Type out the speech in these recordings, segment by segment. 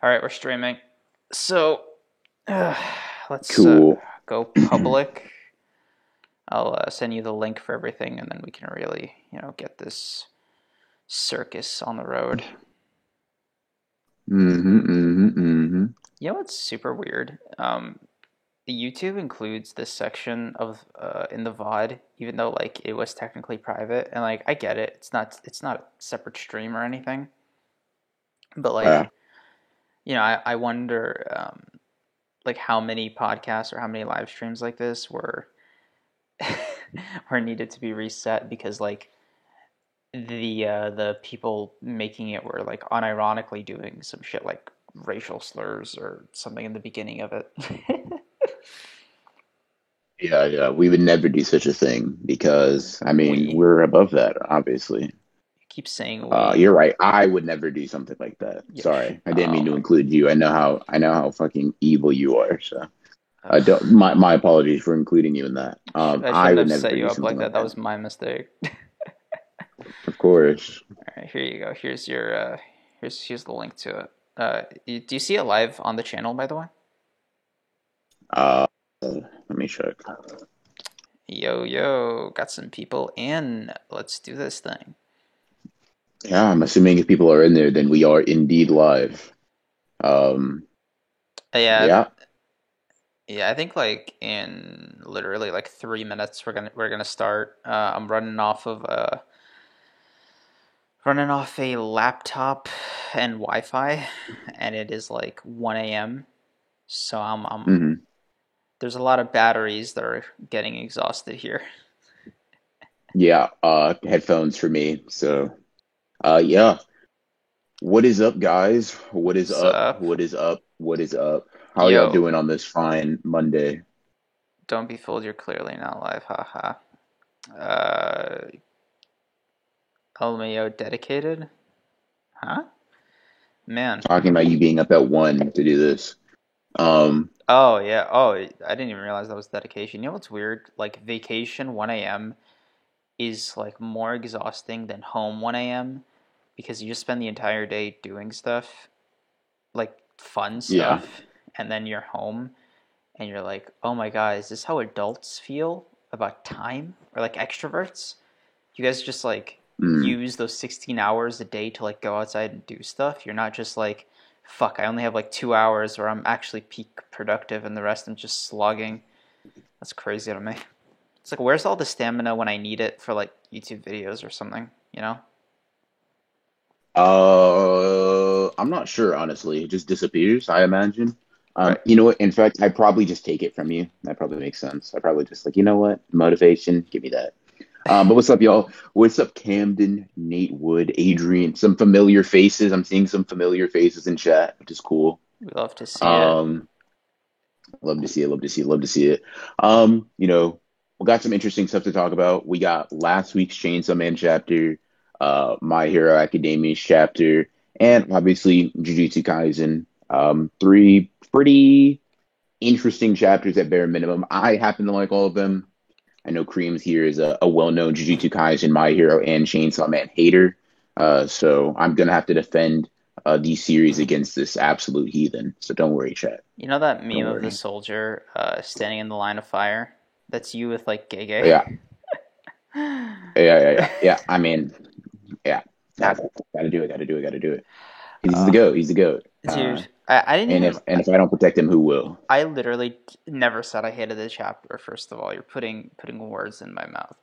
All right, we're streaming. So let's go public. I'll send you the link for everything, and then we can really, you know, get this circus on the road. You know what's super weird? The YouTube includes this section of in the VOD, even though like it was technically private, and like I get it, it's not a separate stream or anything. But like, you know, I wonder like how many podcasts or how many live streams like this were were needed to be reset because like the people making it were like unironically doing some shit like racial slurs or something in the beginning of it. Yeah, we would never do such a thing because, I mean, we're above that, obviously. You keep saying we. You're right. I would never do something like that. Yeah. Sorry, I didn't mean to include you. I know how fucking evil you are. So, my apologies for including you in that. I would never set you up like that. That was my mistake. Of course. All right, here you go. Here's your here's the link to it. Do you see it live on the channel, by the way? Let me check. Yo, got some people in. Let's do this thing. Yeah, I'm assuming if people are in there, then we are indeed live. Yeah, I think like in literally like 3 minutes we're gonna start. I'm running off a laptop and Wi-Fi, and it is like 1 a.m. So I'm there's a lot of batteries that are getting exhausted here. Yeah, headphones for me. So, yeah. What is up, guys? What is up? What is up? What is up? How are y'all doing on this fine Monday? Don't be fooled. You're clearly not live. Haha. LMAO dedicated? Huh? Man. Talking about you being up at 1 to do this. Oh, yeah. Oh, I didn't even realize that was dedication. You know what's weird? Like, vacation 1 a.m. is, like, more exhausting than home 1 a.m. because you just spend the entire day doing stuff, like, fun stuff, and then you're home, and you're like, oh, my God, is this how adults feel about time? Or, like, extroverts? You guys just, like, use those 16 hours a day to, like, go outside and do stuff. You're not just, like, fuck, I only have like 2 hours where I'm actually peak productive and the rest I'm just slogging. That's crazy to me. It's like, where's all the stamina when I need it for like YouTube videos or something, you know? I'm not sure, honestly. It just disappears, I imagine. Right. You know what? In fact, I probably just take it from you. That probably makes sense. I probably just like, you know what? Motivation, give me that. But what's up, y'all? What's up, Camden, Nate Wood, Adrian? Some familiar faces. I'm seeing some familiar faces in chat, which is cool. We love to see it. Love to see it. You know, we got some interesting stuff to talk about. We got last week's Chainsaw Man chapter, My Hero Academia's chapter, and obviously Jujutsu Kaisen. 3 pretty interesting chapters at bare minimum. I happen to like all of them. I know Creams here is a well-known Jujutsu Kaisen, My Hero, and Chainsaw Man hater, so I'm going to have to defend these series against this absolute heathen, so don't worry, chat. You know that meme of the soldier standing in the line of fire? That's you with, like, gay? Yeah. Yeah, I mean, yeah. Gotta do it. He's the GOAT. Dude, I didn't. And if I don't protect him, who will? I literally never said I hated the chapter. First of all, you're putting words in my mouth.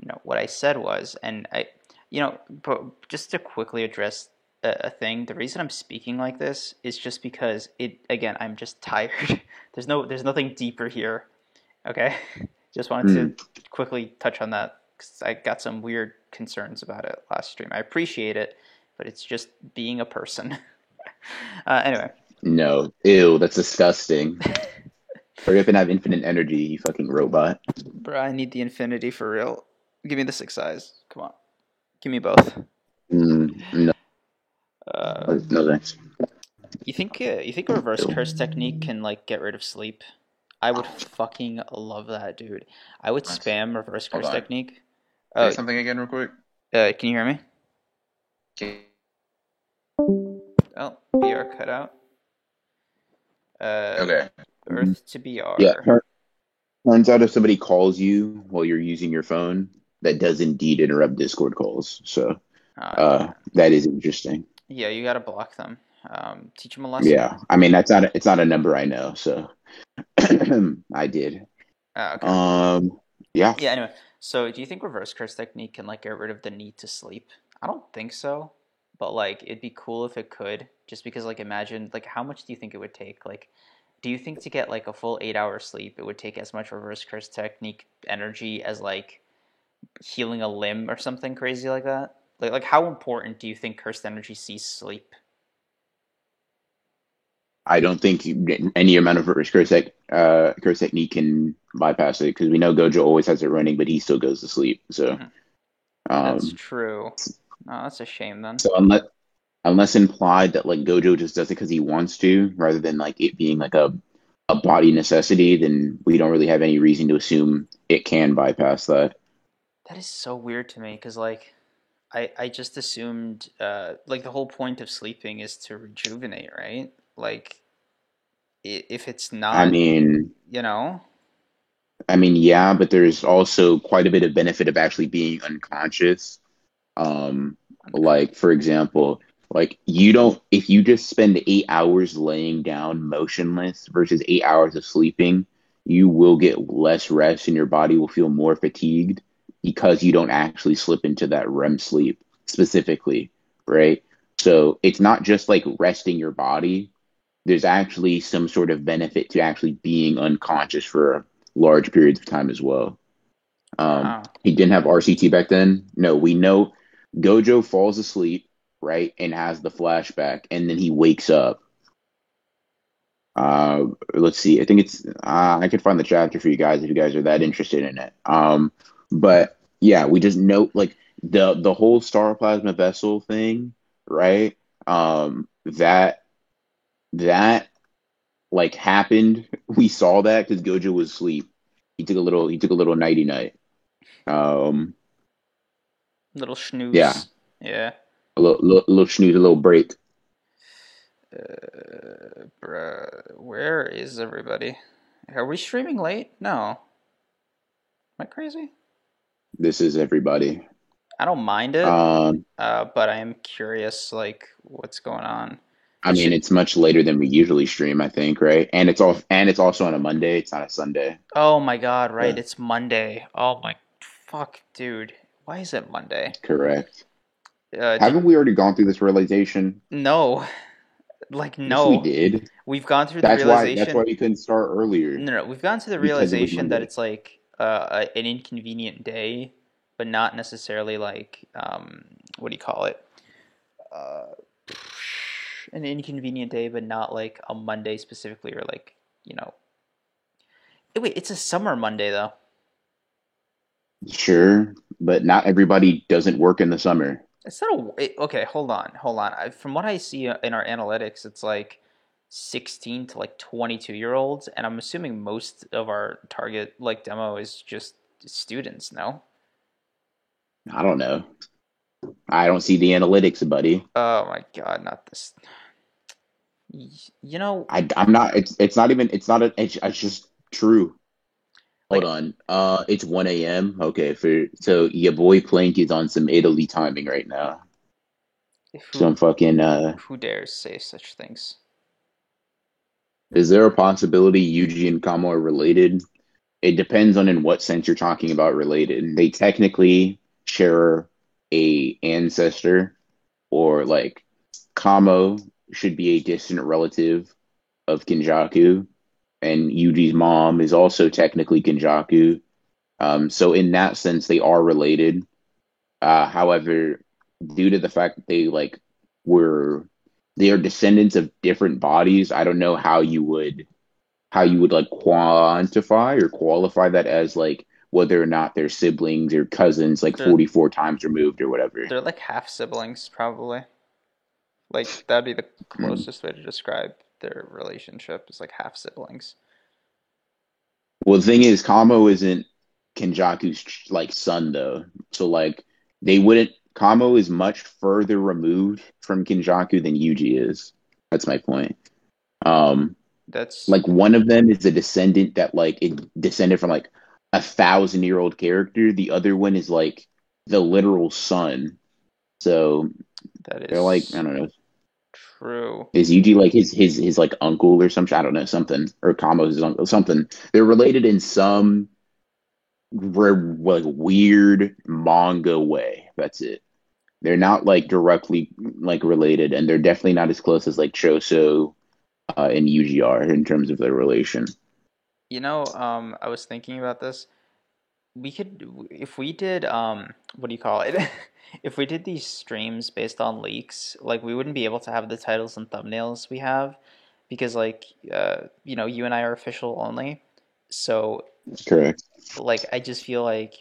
No, what I said was, and I, you know, but just to quickly address a thing. The reason I'm speaking like this is just because it. Again, I'm just tired. There's nothing deeper here. Okay, just wanted to quickly touch on that because I got some weird concerns about it last stream. I appreciate it, but it's just being a person. Anyway. No. Ew, that's disgusting. Hurry up and have infinite energy, you fucking robot. Bro, I need the infinity for real. Give me the 6 eyes. Come on. Give me both. No. No thanks. You think a reverse curse technique can, like, get rid of sleep? I would fucking love that, dude. I would spam reverse curse technique. Say something again real quick. Can you hear me? Okay. Oh, BR cut out. Okay. Earth to BR. Yeah. Turns out if somebody calls you while you're using your phone, that does indeed interrupt Discord calls. So that is interesting. Yeah, you got to block them. Teach them a lesson. Yeah, I mean it's not a number I know, so I did. Oh, okay. Yeah. Yeah. Anyway, so do you think reverse curse technique can like get rid of the need to sleep? I don't think so, but like it'd be cool if it could, just because like imagine like how much do you think it would take? Like, do you think to get like a full 8 hour sleep, it would take as much reverse curse technique energy as like healing a limb or something crazy like that? Like how important do you think cursed energy sees sleep? I don't think any amount of reverse curse technique can bypass it, because we know Gojo always has it running, but he still goes to sleep. So that's true. Oh, that's a shame then. So unless implied that like Gojo just does it because he wants to, rather than like it being like a body necessity, then we don't really have any reason to assume it can bypass that. That is so weird to me, because like I just assumed like the whole point of sleeping is to rejuvenate, right? Like, if it's not, I mean, you know, I mean, yeah, but there's also quite a bit of benefit of actually being unconscious. Like, for example, like if you just spend 8 hours laying down motionless versus 8 hours of sleeping, you will get less rest and your body will feel more fatigued because you don't actually slip into that REM sleep specifically, right? So it's not just like resting your body. There's actually some sort of benefit to actually being unconscious for large periods of time as well. Wow. He didn't have RCT back then. No, we know Gojo falls asleep, right, and has the flashback, and then he wakes up. Let's see. I think it's I could find the chapter for you guys if you guys are that interested in it. But yeah, we just know like the whole star plasma vessel thing, right? That like happened. We saw that because Gojo was asleep. He took a little nighty night. Little snooze. Yeah. A little snooze, a little break. Bruh, where is everybody? Are we streaming late? No. Am I crazy? This is everybody. I don't mind it. But I am curious, like, what's going on. I mean, it's much later than we usually stream, I think, right? And it's also on a Monday. It's not a Sunday. Oh my God! Right, yeah. It's Monday. Oh my fuck, dude! Why is it Monday? Correct. Haven't we already gone through this realization? No, like no, yes, we did. We've gone through the realization. That's why we couldn't start earlier. No, we've gone to the realization that it's like an inconvenient day, but not necessarily like what do you call it? An inconvenient day, but not like a Monday specifically, or like, you know. Wait, it's a summer Monday though. Sure, but not everybody doesn't work in the summer. It's not a okay. Hold on. From what I see in our analytics, it's like 16 to like 22-year-olds, and I'm assuming most of our target like demo is just students. No, I don't know. I don't see the analytics, buddy. Oh my God, not this. You know, I'm not. It's not even. It's not an. It's just true. Hold on. It's 1 a.m. Okay, so your boy Plank is on some Italy timing right now. Some fucking. Who dares say such things? Is there a possibility Yuji and Kamo are related? It depends on in what sense you're talking about related. They technically share a ancestor, or like Kamo should be a distant relative of Kenjaku, and Yuji's mom is also technically Kenjaku, so in that sense they are related. However, due to the fact that they are descendants of different bodies, I don't know how you would like quantify or qualify that as like whether or not they're siblings or cousins, like they're 44 times removed or whatever. They're like half siblings, probably. Like that'd be the closest way to describe their relationship, is like half siblings. Well, the thing is, Kamo isn't Kenjaku's like son though, so like they wouldn't. Kamo is much further removed from Kenjaku than Yuji is. That's my point. That's like one of them is a descendant that like it descended from like a 1,000-year-old character. The other one is like the literal son. So that is, they're like, I don't know. True. Is Yuji like his like uncle or something? I don't know, something, or Kamo's his uncle, something. They're related in some like weird manga way. That's it. They're not like directly like related, and they're definitely not as close as like Choso and Yuji are in terms of their relation. You know, I was thinking about this. We could, if we did, what do you call it? If we did these streams based on leaks, like we wouldn't be able to have the titles and thumbnails we have, because like, you know, you and I are official only. So that's correct. Like, I just feel like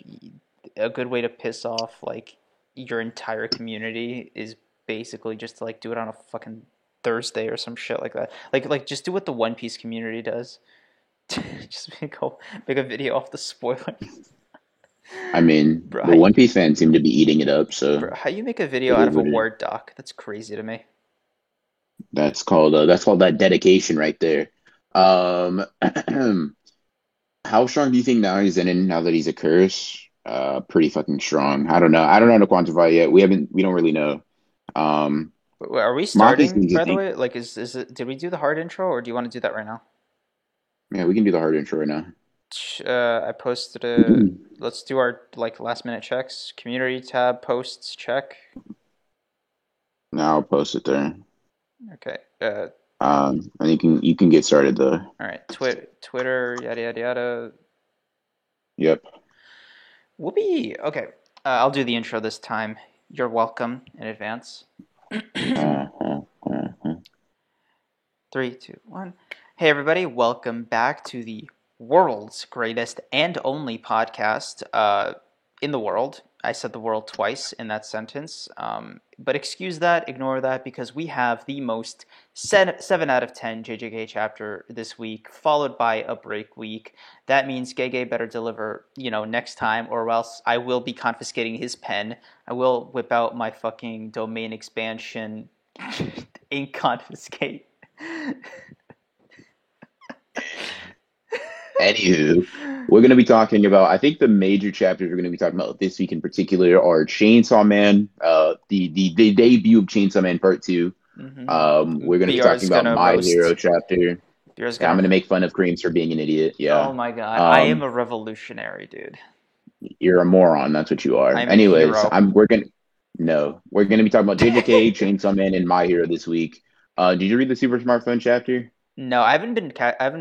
a good way to piss off like your entire community is basically just to like do it on a fucking Thursday or some shit like that. Like just do what the One Piece community does. Just make a video off the spoiler. I mean, bro, the One Piece fans seem to be eating it up, so... Bro, how you make a video out of a Word doc? That's crazy to me. That's called that dedication right there. How strong do you think Naoya is in now that he's a curse? Pretty fucking strong. I don't know. I don't know how to quantify it yet. We don't really know. Are we starting, by the way? Like, did we do the hard intro, or do you want to do that right now? Yeah, we can do the hard intro right now. I posted a... Let's do our, like, last-minute checks. Community tab, posts, check. No, I'll post it there. Okay. And you can get started, though. All right. Twitter, yada, yada, yada. Yep. Whoopee. Okay. I'll do the intro this time. You're welcome in advance. 3, 2, 1... Hey everybody, welcome back to the world's greatest and only podcast in the world. I said the world twice in that sentence, but excuse that, ignore that, because we have the most 7 out of 10 JJK chapter this week, followed by a break week. That means Gege better deliver, you know, next time, or else I will be confiscating his pen. I will whip out my fucking domain expansion ink confiscate. Anywho, we're going to be talking about, I think the major chapters we're going to be talking about this week in particular are Chainsaw Man, the debut of Chainsaw Man Part 2. Mm-hmm. We're going to be talking about My Hero chapter. I'm going to make fun of Creams for being an idiot. Yeah. Oh my god, I am a revolutionary, dude. You're a moron, that's what you are. We're going to be talking about JJK, Chainsaw Man, and My Hero this week. Did you read the Super Smartphone chapter? No, I haven't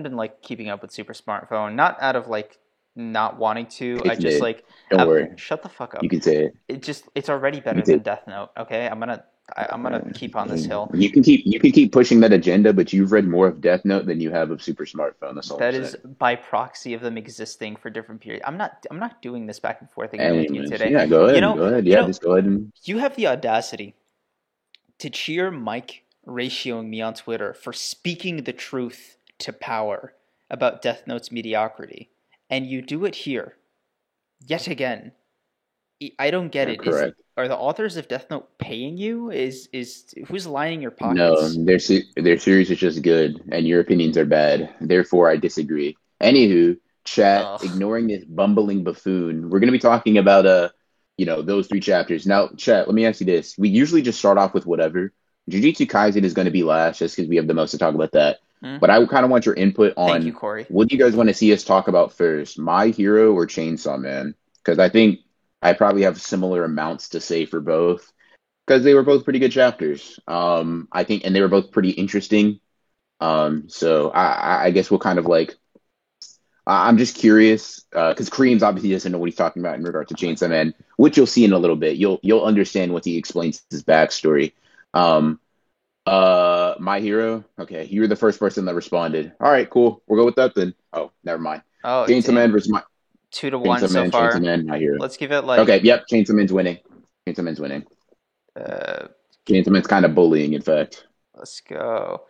been like keeping up with Super Smartphone. Not out of like not wanting to. Don't worry. Shut the fuck up. You can say it. It's already better than Death Note. Okay, I'm gonna keep on this hill. You can keep pushing that agenda, but you've read more of Death Note than you have of Super Smartphone. That's all. That is by proxy of them existing for different periods. I'm not doing this back and forth again with you today. Yeah, go ahead. Go ahead. You have the audacity to cheer Mike ratioing me on Twitter for speaking the truth to power about Death Note's mediocrity, and you do it here yet again. I don't get it. Are the authors of Death Note paying you? Is who's lining your pockets? No, their series is just good, and your opinions are bad. Therefore, I disagree. Anywho, chat, ignoring this bumbling buffoon, we're going to be talking about those 3 chapters now. Chat, let me ask you this: we usually just start off with whatever. Jujutsu Kaisen is going to be last just because we have the most to talk about that. Mm-hmm. But I kind of want your input on... Thank you, Corey. What do you guys want to see us talk about first? My Hero or Chainsaw Man? Because I think I probably have similar amounts to say for both, because they were both pretty good chapters. I think, and they were both pretty interesting. So I guess we'll kind of like... I'm just curious, because Creams obviously doesn't know what he's talking about in regards to Chainsaw Man, which you'll see in a little bit. You'll understand once he explains his backstory. My Hero. Okay, you were the first person that responded. All right, cool. We'll go with that then. Oh, never mind. Oh, Chainsaw Man versus my 2-1 so far. Chainsaw Man, My Hero. Let's give it like... Okay, yep. Chainsaw Man's winning. Chainsaw Man's kind of bullying, in fact. Let's go.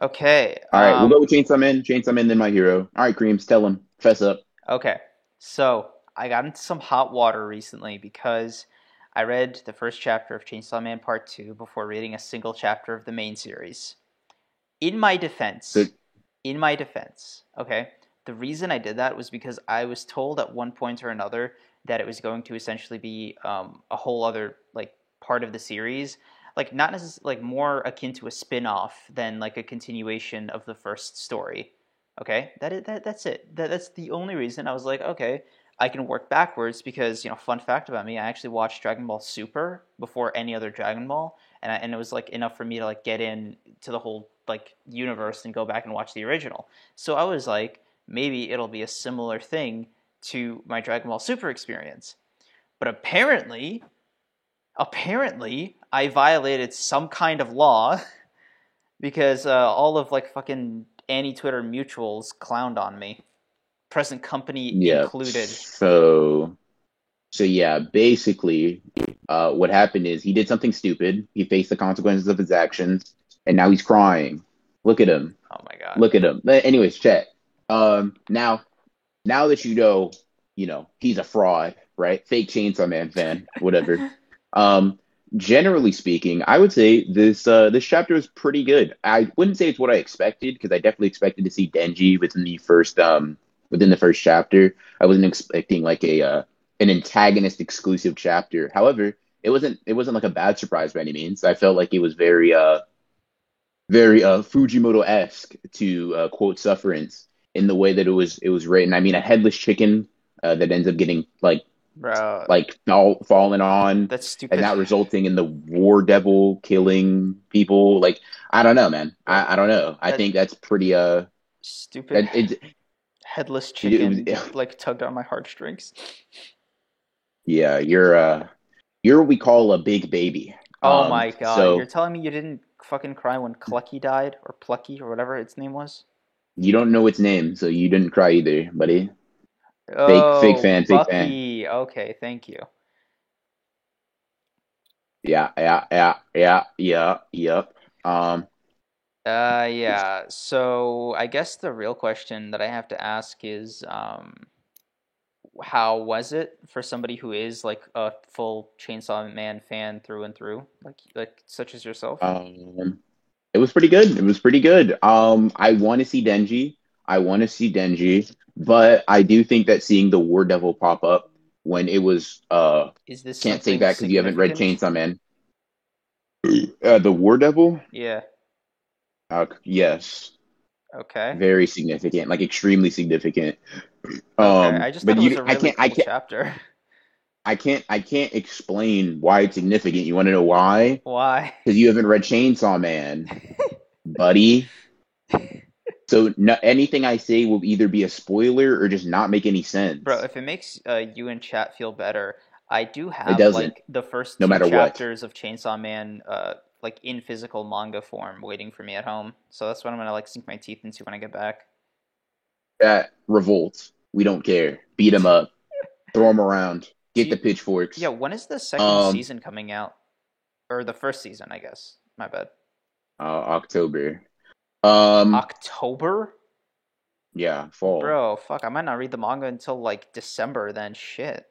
Okay. All right, we'll go with Chainsaw Man, then My Hero. All right, Creams, tell him. Fess up. Okay, so I got into some hot water recently because I read the first chapter of Chainsaw Man Part 2 before reading a single chapter of the main series. In my defense, in my defense, okay, the reason I did that was because I was told at one point or another that it was going to essentially be a whole other, like, part of the series. Like, not necessarily, like, more akin to a spin-off than, like, a continuation of the first story, okay? That's it. That's the only reason I was like, okay, I can work backwards because, you know, fun fact about me, I actually watched Dragon Ball Super before any other Dragon Ball, and it was, like, enough for me to, like, get in to the whole, like, universe and go back and watch the original. So I was like, maybe it'll be a similar thing to my Dragon Ball Super experience. But apparently, I violated some kind of law because all of, like, fucking anti-Twitter mutuals clowned on me. Present company included. So yeah, basically, what happened is he did something stupid. He faced the consequences of his actions, and now he's crying. Look at him. Oh, my God. Look at him. Anyways, chat. Now that you know, he's a fraud, right? Fake Chainsaw Man fan, whatever. Generally speaking, I would say this chapter is pretty good. I wouldn't say it's what I expected, because I definitely expected to see Denji within the first chapter. I wasn't expecting like an antagonist exclusive chapter. However, it wasn't like a bad surprise by any means. I felt like it was very Fujimoto-esque, to quote Sufferance, in the way that it was written. I mean, a headless chicken that ends up getting falling on, that's stupid, and that resulting in the war devil killing people. Like, I don't know, man. I don't know. I think that's pretty stupid. Headless chicken like tugged on my heartstrings. Yeah, you're what we call a big baby. Oh my God! So, you're telling me you didn't fucking cry when Clucky died, or Plucky, or whatever its name was? You don't know its name, so you didn't cry either, buddy. Oh, fake fan. Okay, thank you. Yeah. So I guess the real question that I have to ask is, how was it for somebody who is like a full Chainsaw Man fan through and through, like such as yourself? It was pretty good. I want to see Denji. But I do think that seeing the War Devil pop up when it was is this can't say that because you haven't read Chainsaw Man. The War Devil. Yeah. Yes. Okay. Very significant, like extremely significant. Okay. I just thought it was a really cool chapter. I can't explain why it's significant. You want to know why? Why? Because you haven't read Chainsaw Man, buddy. So anything I say will either be a spoiler or just not make any sense. Bro, if it makes you and chat feel better, I do have like the first two chapters of Chainsaw Man like in physical manga form waiting for me at home. So that's what I'm going to like sink my teeth into when I get back. That revolts. We don't care. Beat them up. Throw them around. Get the pitchforks. Yeah, when is the second season coming out? Or the first season, I guess. My bad. October. October? Yeah, fall. Bro, fuck, I might not read the manga until like December then, shit.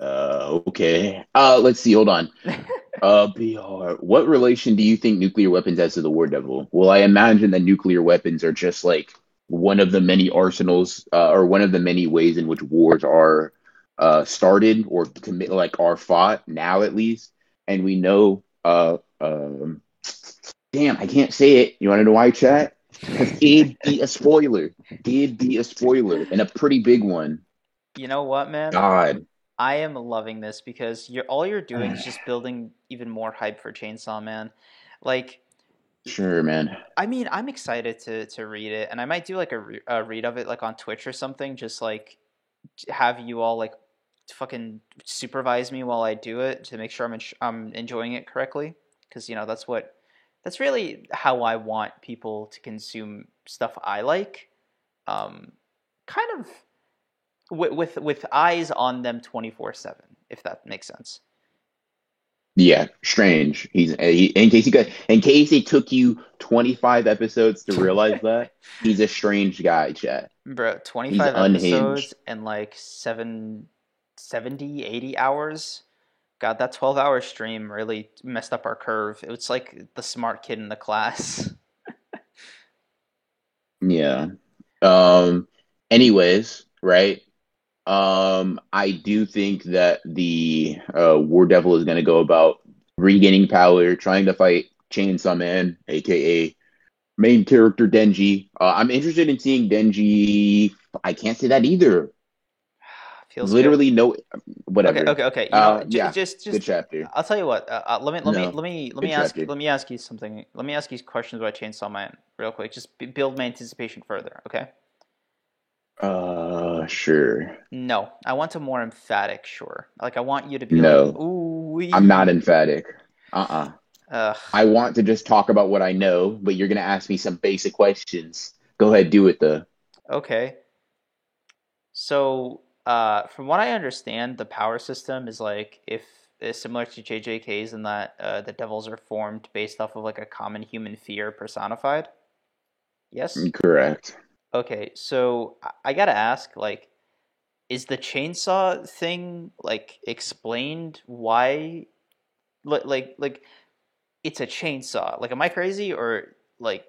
Okay. Let's see, hold on. BR, what relation do you think nuclear weapons has to the War Devil? Well, I imagine that nuclear weapons are just like one of the many arsenals, or one of the many ways in which wars are started or are fought now, at least. And we know damn, I can't say it. You want to know why, chat? It'd be a spoiler. And a pretty big one. You know what, man? God. I am loving this because all you're doing is just building even more hype for Chainsaw Man. Like, sure, man. I mean, I'm excited to read it, and I might do like a read of it like on Twitch or something, just like have you all like fucking supervise me while I do it to make sure I'm enjoying it correctly, because, you know, that's really how I want people to consume stuff I like, kind of with eyes on them 24/7, if that makes sense. Yeah, strange. In case it took you 25 episodes to realize that, he's a strange guy, chat. Bro, 25 episodes and like 70, 80 hours. God, that 12-hour stream really messed up our curve. It was like the smart kid in the class. Yeah. Anyways, right? I do think that the War Devil is going to go about regaining power, trying to fight Chainsaw Man, a.k.a. main character Denji. I'm interested in seeing Denji. I can't say that either. Feels literally good. No, whatever. Okay. You know, just good chapter. I'll tell you what. Let me ask you something. Let me ask you questions about Chainsaw Man real quick. Just build my anticipation further. Okay. Sure. No, I want a more emphatic. Sure. Like I want you to be. No. Like, ooh. I'm not emphatic. Ugh. I want to just talk about what I know, but you're gonna ask me some basic questions. Go ahead, do it though. Okay. So. From what I understand, the power system is like if it's similar to JJK's in that the devils are formed based off of like a common human fear personified. Yes? Correct. Okay, so I gotta ask, like, is the chainsaw thing like explained why? Like it's a chainsaw. Like, am I crazy or like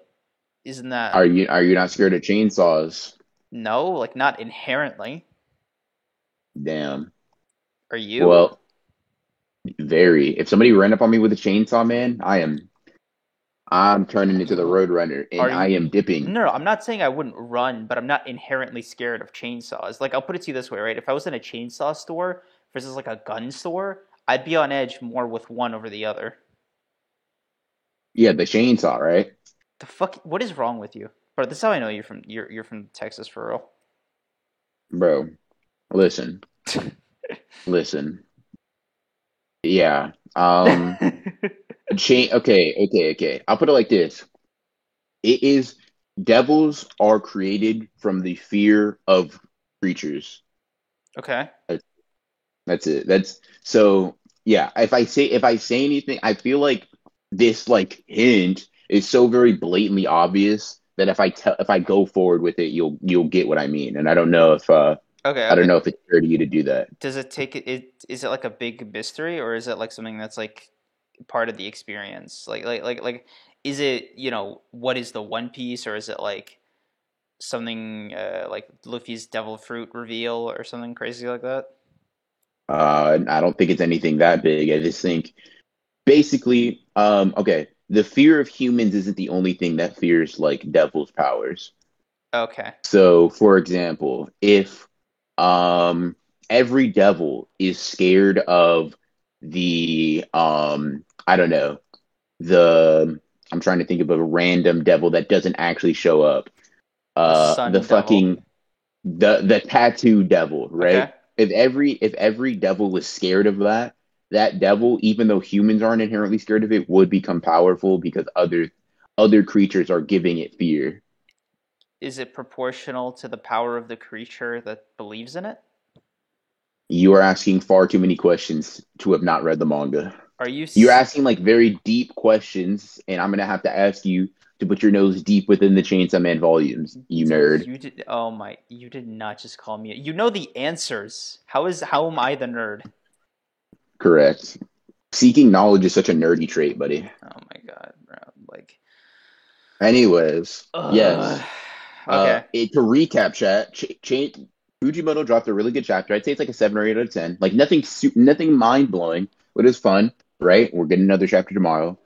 isn't that? Are you not scared of chainsaws? No, like not inherently. Damn. Are you? Well, very. If somebody ran up on me with a chainsaw, man, I'm turning into the Road Runner, and I am dipping. No, I'm not saying I wouldn't run, but I'm not inherently scared of chainsaws. Like, I'll put it to you this way, right? If I was in a chainsaw store versus, like, a gun store, I'd be on edge more with one over the other. Yeah, the chainsaw, right? The fuck? What is wrong with you? Bro, this is how I know you're from Texas, for real. Bro. Listen. Yeah. Okay. I'll put it like this. It is devils are created from the fear of creatures. Okay. That's it. So yeah, if I say anything, I feel like this like hint is so very blatantly obvious that if I go forward with it, you'll get what I mean. And I don't know if I don't know if it's fair to you to do that. Does it take it? Is it like a big mystery, or is it like something that's like part of the experience? Like, is it, you know, what is the One Piece, or is it like something like Luffy's devil fruit reveal or something crazy like that? I don't think it's anything that big. I just think basically, the fear of humans isn't the only thing that fears like devil's powers. Okay. So, for example, if every devil is scared of the, I'm trying to think of a random devil that doesn't actually show up. The tattoo devil, right? Okay. If every devil was scared of that devil, even though humans aren't inherently scared of it, would become powerful because other creatures are giving it fear. Is it proportional to the power of the creature that believes in it? You are asking far too many questions to have not read the manga. You're asking like very deep questions, and I'm gonna have to ask you to put your nose deep within the Chainsaw Man volumes, you nerd. You did not just call me. You know the answers. How am I the nerd? Correct. Seeking knowledge is such a nerdy trait, buddy. Oh my god, bro. Like. Anyways, yes. Okay. To recap, chat, Fujimoto dropped a really good chapter. I'd say it's like a 7 or 8 out of 10. Like nothing mind-blowing, but it's fun, right? We're getting another chapter tomorrow.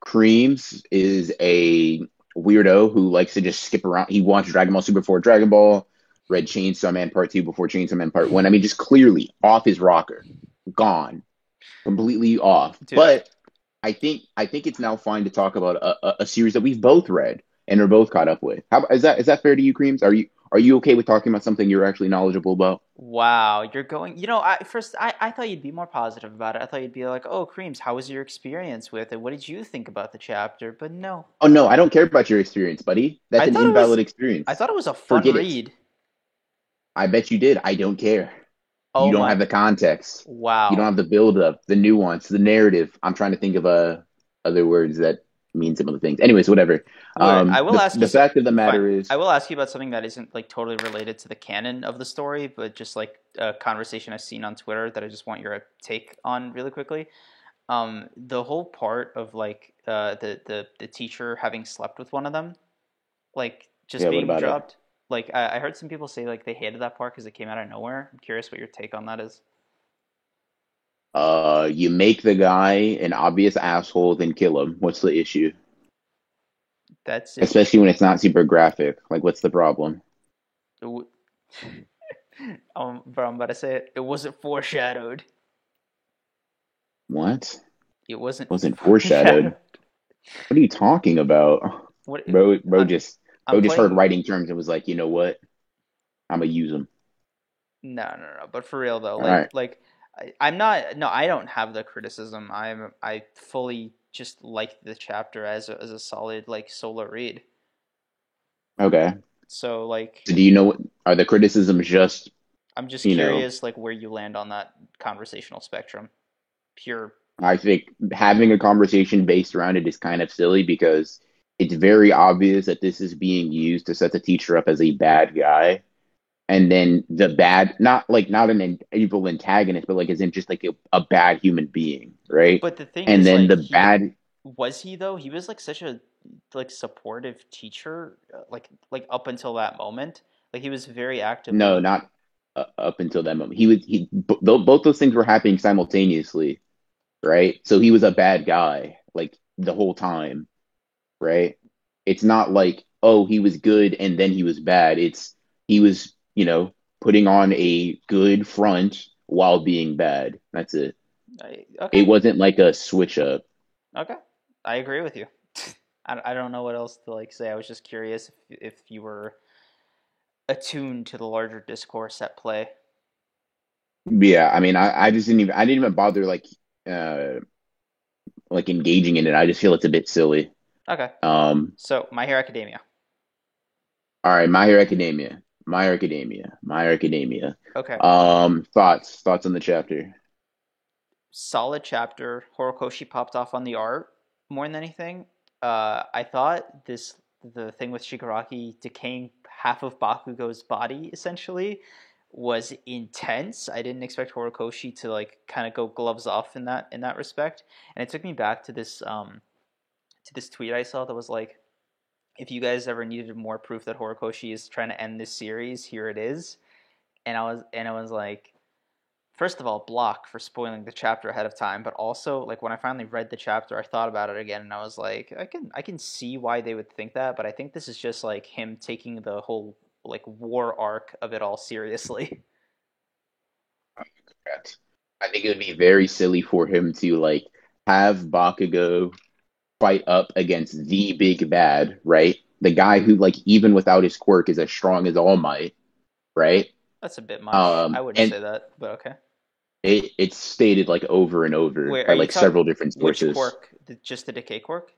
Creams is a weirdo who likes to just skip around. He wants Dragon Ball Super before Dragon Ball, read Chainsaw Man Part 2 before Chainsaw Man Part 1. I mean, just clearly off his rocker. Gone. Completely off. Dude. But I think it's now fine to talk about a series that we've both read. And are both caught up with. Is that fair to you, Creams? Are you okay with talking about something you're actually knowledgeable about? Wow, you're going. You know, I thought you'd be more positive about it. I thought you'd be like, "Oh, Creams, how was your experience with it? What did you think about the chapter?" But no. Oh no, I don't care about your experience, buddy. That's an invalid experience. I thought it was a fun read. I bet you did. I don't care. Oh, you don't have the context. Wow. You don't have the build up, the nuance, the narrative. I'm trying to think of other words that. Mean similar things. Anyways, whatever. I will ask you about something that isn't like totally related to the canon of the story, but just like a conversation I've seen on Twitter that I just want your take on really quickly. The whole part of like the teacher having slept with one of them. like just being dropped. It? Like I heard some people say like they hated that part because it came out of nowhere. I'm curious what your take on that is. You make the guy an obvious asshole, then kill him. What's the issue? That's it. Especially when it's not super graphic. Like, what's the problem? Bro, I'm about to say it. It wasn't foreshadowed. What? It wasn't. Foreshadowed. What are you talking about? What, bro just heard writing terms and was like, you know what? I'm gonna use them. No. But for real though, I don't have the criticism. I fully just like the chapter as a solid like solo read. Okay. So like. So do you know what are the criticisms? Just. I'm just curious, like where you land on that conversational spectrum. Pure. I think having a conversation based around it is kind of silly because it's very obvious that this is being used to set the teacher up as a bad guy. And then the bad, not an evil antagonist, but like isn't just like a bad human being, right? But the thing and is, then like, the bad was he though? He was like such a like supportive teacher, like up until that moment. Like he was very active. No, not up until that moment. He was both those things were happening simultaneously, right? So he was a bad guy like the whole time, right? It's not like oh he was good and then he was bad. It's he was. You know, putting on a good front while being bad. That's it. Okay. It wasn't like a switch up. Okay. I agree with you. I don't know what else to like say. I was just curious if you were attuned to the larger discourse at play. Yeah. I mean, I just didn't even bother like engaging in it. I just feel it's a bit silly. Okay. So My Hero Academia. All right. My Hero Academia. Okay. Thoughts on the chapter. Solid chapter. Horikoshi popped off on the art more than anything. I thought the thing with Shigaraki decaying half of Bakugo's body essentially was intense. I didn't expect Horikoshi to like kind of go gloves off in that respect. And it took me back to this tweet I saw that was like, if you guys ever needed more proof that Horikoshi is trying to end this series, here it is. And I was like, first of all, block for spoiling the chapter ahead of time, but also like when I finally read the chapter, I thought about it again and I was like, I can see why they would think that, but I think this is just like him taking the whole like war arc of it all seriously. Correct. I think it would be very silly for him to like have Bakugo fight up against the big bad, right? The guy who, like, even without his quirk is as strong as All Might, right? That's a bit much. I wouldn't say that, but okay. It's stated, like, over and over by, like, several different sources. Which quirk? Just the decay quirk?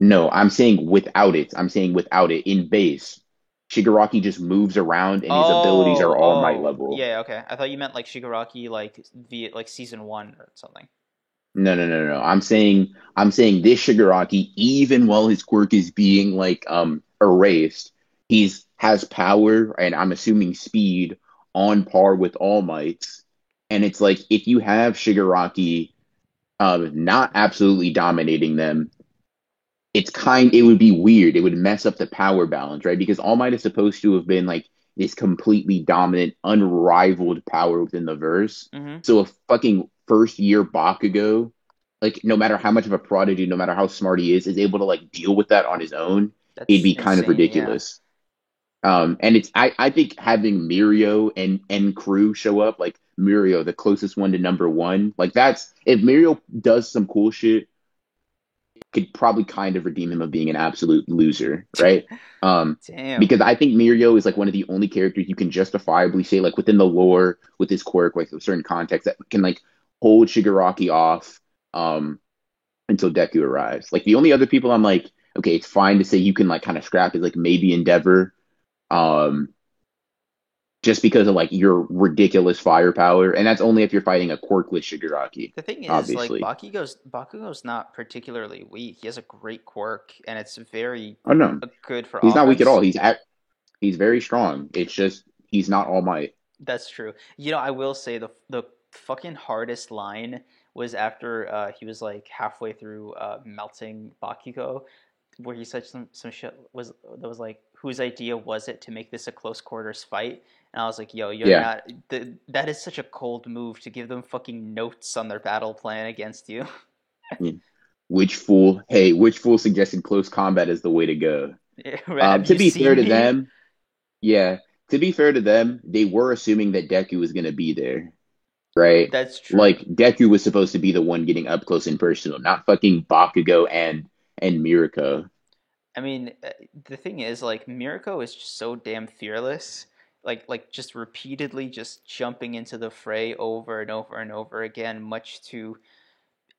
No, I'm saying without it. In base, Shigaraki just moves around and his abilities are All Might level. Yeah, okay. I thought you meant, like, Shigaraki, like, season 1 or something. No. I'm saying this Shigaraki, even while his quirk is being like erased, has power and I'm assuming speed on par with All Might's. And it's like if you have Shigaraki not absolutely dominating them, it would be weird. It would mess up the power balance, right? Because All Might is supposed to have been like this completely dominant, unrivaled power within the verse. Mm-hmm. So a fucking first year Bakugo, like no matter how much of a prodigy, no matter how smart he is able to like deal with that on his own. That's it'd be insane, kind of ridiculous. Yeah. And it's I think having Mirio and crew show up, like Mirio, the closest one to #1, like that's if Mirio does some cool shit, it could probably kind of redeem him of being an absolute loser, right? Damn. Because I think Mirio is like one of the only characters you can justifiably say like within the lore with his quirk, like a certain context that can like hold Shigaraki off until Deku arrives. Like the only other people I'm like, okay, it's fine to say you can like kind of scrap is like maybe Endeavor, just because of like your ridiculous firepower, and that's only if you're fighting a quirkless Shigaraki. The thing is, obviously, like Bakugo's not particularly weak. He has a great quirk, and it's very good for. He's offense. Not weak at all. He's very strong. It's just he's not All Might. That's true. You know, I will say the fucking hardest line was after he was like halfway through melting Bakugo where he said some shit that was like, whose idea was it to make this a close quarters fight? And I was like, yo, you're not. That is such a cold move to give them fucking notes on their battle plan against you. Which fool suggested close combat is the way to go? Yeah, to be fair to them, they were assuming that Deku was going to be there, right? That's true. Like, Deku was supposed to be the one getting up close and personal, not fucking Bakugo and Mirako. I mean, the thing is, like, Mirako is just so damn fearless. Like just repeatedly just jumping into the fray over and over and over again, much to,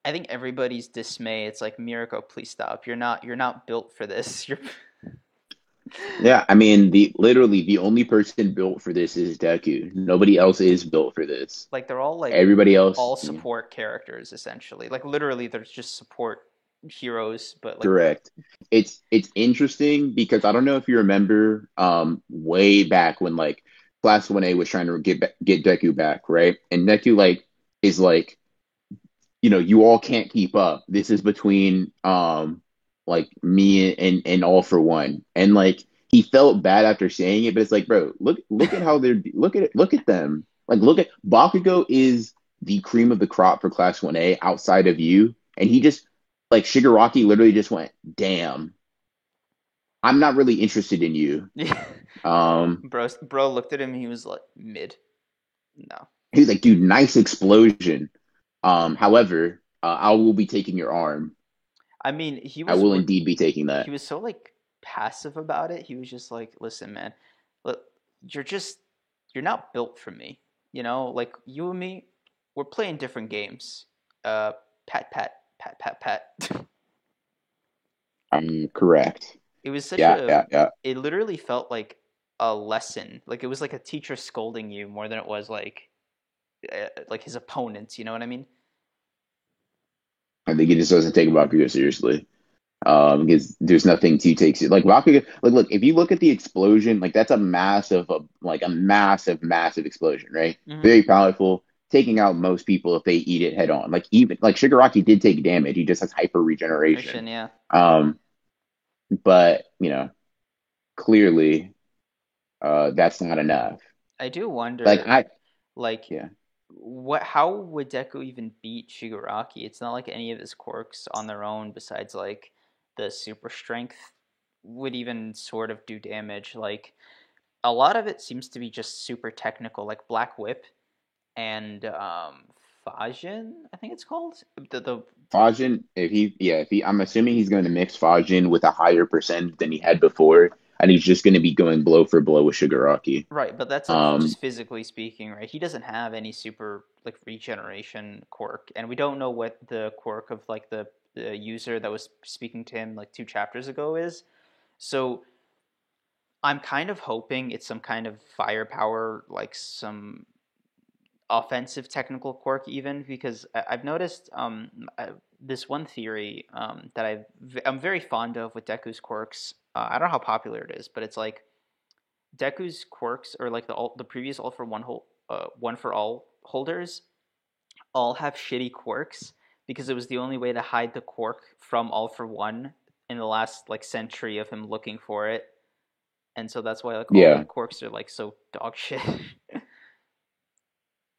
I think, everybody's dismay. It's like, Mirako, please stop. You're not built for this. Yeah, I mean, literally the only person built for this is Deku. Nobody else is built for this. Like, they're all like everybody else, all support characters essentially. Like, literally, there's just support heroes, but like, correct. It's interesting because I don't know if you remember, way back when, like, Class 1A was trying to get Deku back, right? And Deku is like, you know, you all can't keep up. This is between like me and All For One, and like, he felt bad after saying it, but it's like, bro, look at how they're look at them. Like, look at Bakugo is the cream of the crop for Class 1A outside of you, and he just. Like, Shigaraki literally just went, damn, I'm not really interested in you. Bro looked at him, and he was like, mid. No. He was like, dude, nice explosion. However, I will be taking your arm. I mean, I will indeed be taking that. He was so, like, passive about it. He was just like, listen, man, look, you're not built for me. You know, like, you and me, we're playing different games. Pat. I'm correct. It was such It literally felt like a lesson. Like, it was like a teacher scolding you more than it was like his opponents. You know what I mean? I think he just doesn't take Bakugo seriously. Because there's nothing to take seriously. Like, Bakugo, like, look, if you look at the explosion, like, that's a massive explosion, right? Mm-hmm. Very powerful. Taking out most people if they eat it head on. Like, even like Shigaraki did take damage. He just has hyper regeneration. Yeah. But, you know, clearly, that's not enough. I do wonder. How would Deku even beat Shigaraki? It's not like any of his quirks on their own, besides like the super strength, would even sort of do damage. Like, a lot of it seems to be just super technical, like Black Whip. And Fajin, I think it's called the Fajin. If he, I'm assuming he's going to mix Fajin with a higher percent than he had before, and he's just going to be going blow for blow with Shigaraki. Right, but that's just physically speaking, right? He doesn't have any super like regeneration quirk, and we don't know what the quirk of like the user that was speaking to him like 2 chapters ago is. So I'm kind of hoping it's some kind of firepower, like some offensive technical quirk, even, because I've noticed this one theory that I'm very fond of with Deku's quirks. I don't know how popular it is, but it's like Deku's quirks, or like the previous All For One One for All holders, all have shitty quirks because it was the only way to hide the quirk from All For One in the last like century of him looking for it, and so that's why like all the quirks are like so dog shit.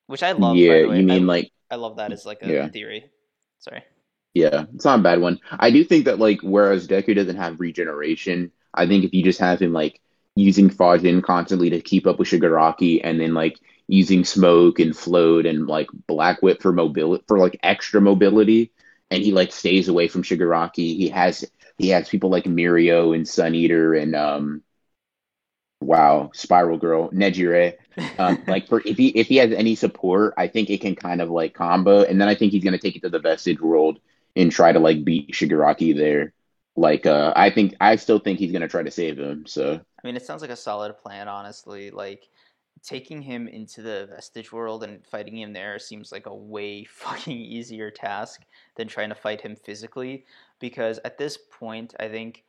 Which I love. Yeah, by the way. You mean I love that as like a theory. Sorry. Yeah, it's not a bad one. I do think that like, whereas Deku doesn't have regeneration, I think if you just have him like using Fajin constantly to keep up with Shigaraki, and then like using Smoke and Float and like Black Whip for mobility, for like extra mobility, and he like stays away from Shigaraki. He has people like Mirio and Sun Eater and Spiral Girl, Nejire. Like, for if he has any support, I think it can kind of like combo, and then I think he's gonna take it to the Vestige World and try to like beat Shigaraki there. Like, I still think he's gonna try to save him. So I mean, it sounds like a solid plan, honestly. Like, taking him into the Vestige World and fighting him there seems like a way fucking easier task than trying to fight him physically, because at this point, I think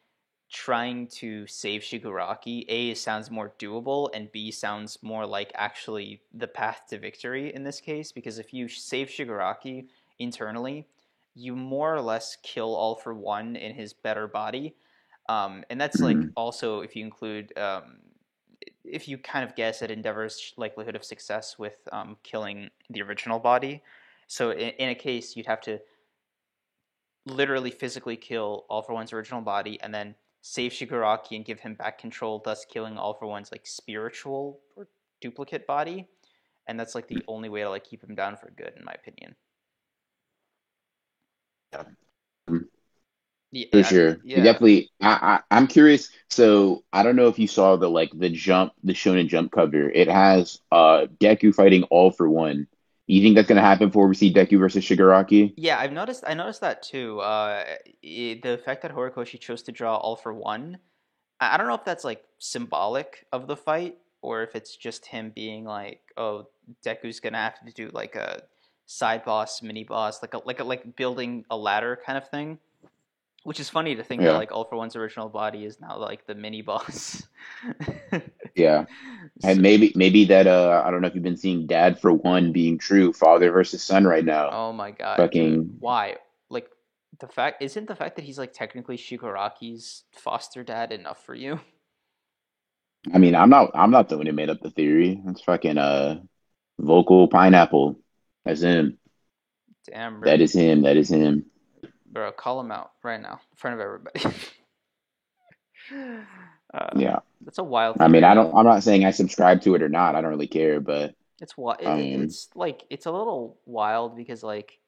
trying to save Shigaraki, A, sounds more doable, and B, sounds more like actually the path to victory in this case, because if you save Shigaraki internally, you more or less kill All For One in his better body, And that's like also if you include if you kind of guess at Endeavor's likelihood of success with killing the original body. So in a case, you'd have to literally physically kill All For One's original body and then save Shigaraki and give him back control, thus killing All For One's like spiritual or duplicate body. And that's like the only way to like keep him down for good, in my opinion. Yeah. For sure. Yeah. Definitely. I'm curious. So I don't know if you saw the like the Shonen Jump cover. It has Deku fighting All For One. You think that's going to happen before we see Deku versus Shigaraki? Yeah, I noticed that too. The fact that Horikoshi chose to draw All For One, I don't know if that's like symbolic of the fight or if it's just him being like, oh, Deku's going to have to do like a side boss, mini boss, like building a ladder kind of thing. Which is funny to think that like All For One's original body is now like the mini boss. Yeah, and so, maybe that I don't know if you've been seeing Dad for One being true, father versus son right now. Oh my god! Fucking why? Like the fact that he's like technically Shigaraki's foster dad enough for you? I mean, I'm not the one who made up the theory. That's fucking Vocal Pineapple. That's him. Damn. Bro. That is him. Bro, call him out right now in front of everybody. Yeah, that's a wild. I mean, I'm not saying I subscribe to it or not. I don't really care, but it's wild. It's like it's a little wild because like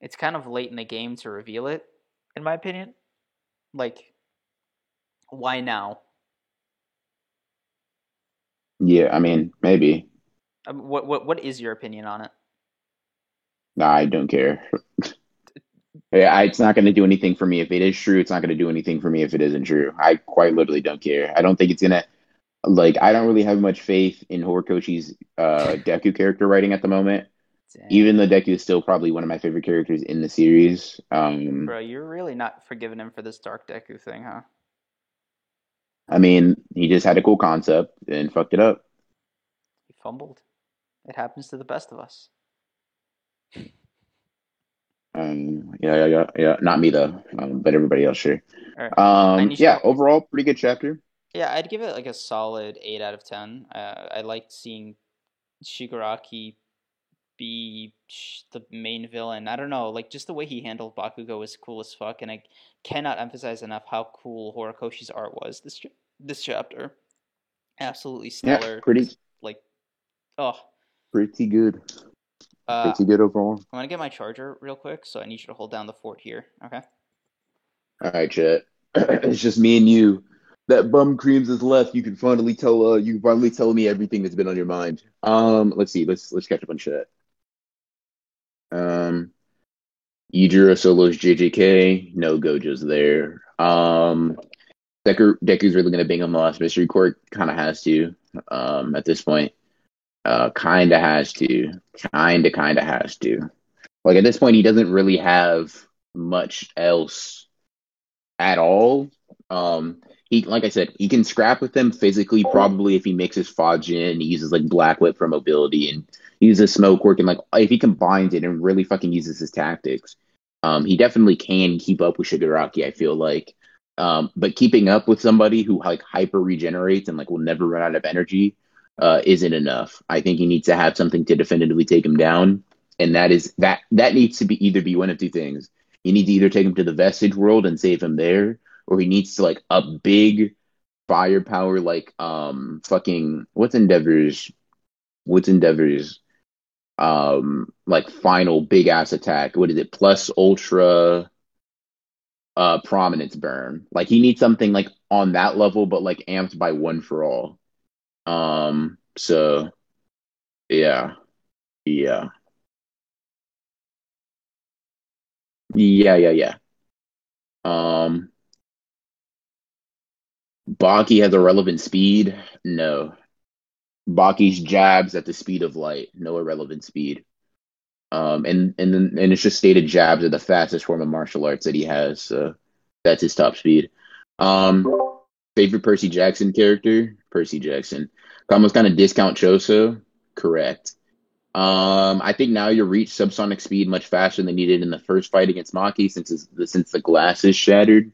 it's kind of late in the game to reveal it, in my opinion. Like, why now? Yeah, I mean, maybe. What is your opinion on it? Nah, I don't care. It's not going to do anything for me if it is true. It's not going to do anything for me if it isn't true. I quite literally don't care. I don't think it's going to... Like, I don't really have much faith in Horikoshi's Deku character writing at the moment. Dang. Even though Deku is still probably one of my favorite characters in the series. Bro, you're really not forgiving him for this Dark Deku thing, huh? I mean, he just had a cool concept and fucked it up. He fumbled. It happens to the best of us. Yeah. Not me though, but everybody else, sure. Right. Overall, pretty good chapter. Yeah, I'd give it like a solid 8 out of 10. I liked seeing Shigaraki be the main villain. I don't know, like just the way he handled Bakugo was cool as fuck, and I cannot emphasize enough how cool Horikoshi's art was. This chapter, absolutely stellar. Yeah, pretty good. Pretty good overall. I'm gonna get my charger real quick, so I need you to hold down the fort here. Okay. All right, Chet. It's just me and you. That bum Creams is left. You can finally tell. You can finally tell me everything that's been on your mind. Let's see. Let's catch up on Chet. Yujiro solos JJK. No Gojo's there. Deku's really gonna bang on the last mystery court. Kind of has to. At this point. Kinda has to. Like, at this point, he doesn't really have much else at all. He, like I said, he can scrap with them physically, probably, if he mixes Fajin. He uses, like, Black Whip for mobility, and he uses Smoke Work, and, like, if he combines it and really fucking uses his tactics, he definitely can keep up with Shigaraki, I feel like. But keeping up with somebody who, like, hyper-regenerates and, like, will never run out of energy... isn't enough. I think he needs to have something to definitively take him down, and that needs to be either be one of two things. You need to either take him to the Vestige world and save him there, or he needs to like a big firepower like fucking what's Endeavor's like final big ass attack. What is it? Plus Ultra Prominence Burn. Like he needs something like on that level, but like amped by One For All. So, yeah. Baki has a relevant speed? No. Baki's jabs at the speed of light. No irrelevant speed. And it's just stated jabs are the fastest form of martial arts that he has, so that's his top speed. Favorite Percy Jackson character? Percy Jackson. Kamo's kind of discount Choso? Correct. I think now you reach subsonic speed much faster than you did in the first fight against Maki since the glass is shattered.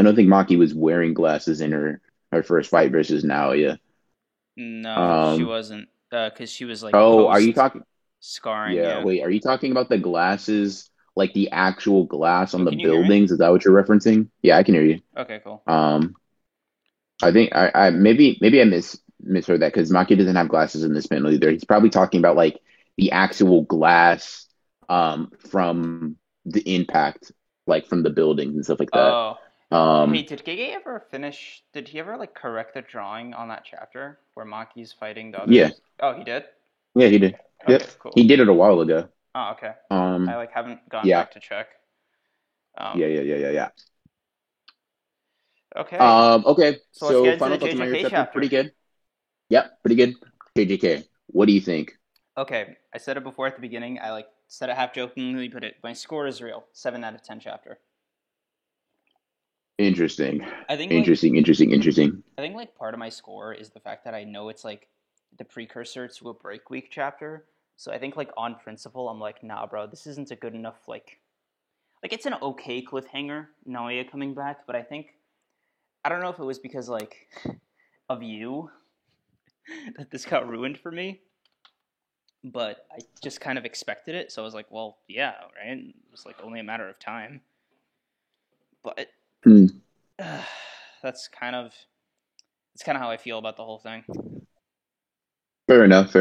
I don't think Maki was wearing glasses in her first fight versus Naoya. No, she wasn't. Because she was like, oh, are you talking scarring? Yeah, wait, are you talking about the glasses, like the actual glass on the buildings? Is that what you're referencing? Yeah, I can hear you. Okay, cool. I think I maybe I misheard that because Maki doesn't have glasses in this panel either. He's probably talking about like the actual glass from the impact, like from the buildings and stuff like that. Oh. Hey, did Gege ever finish? Did he ever like correct the drawing on that chapter where Maki's fighting the others? Yeah. Oh, he did. Yeah, he did. Okay, yep. Cool. He did it a while ago. Oh, okay. I like haven't gone back to check. Yeah. Okay. Okay. So let's get final thoughts on your chapter. Pretty good. Yep, pretty good. JJK, what do you think? Okay, I said it before at the beginning. I like said it half jokingly, but my score is real. 7 out of 10 chapter. Interesting. I think interesting. I think like part of my score is the fact that I know it's like the precursor to a break week chapter. So I think like on principle, I'm like, nah, bro, this isn't a good enough like it's an okay cliffhanger, Naoya coming back, but I think I don't know if it was because like of you that this got ruined for me, but I just kind of expected it. So I was like, well, yeah, right. It was like only a matter of time, but. That's kind of how I feel about the whole thing. Fair enough.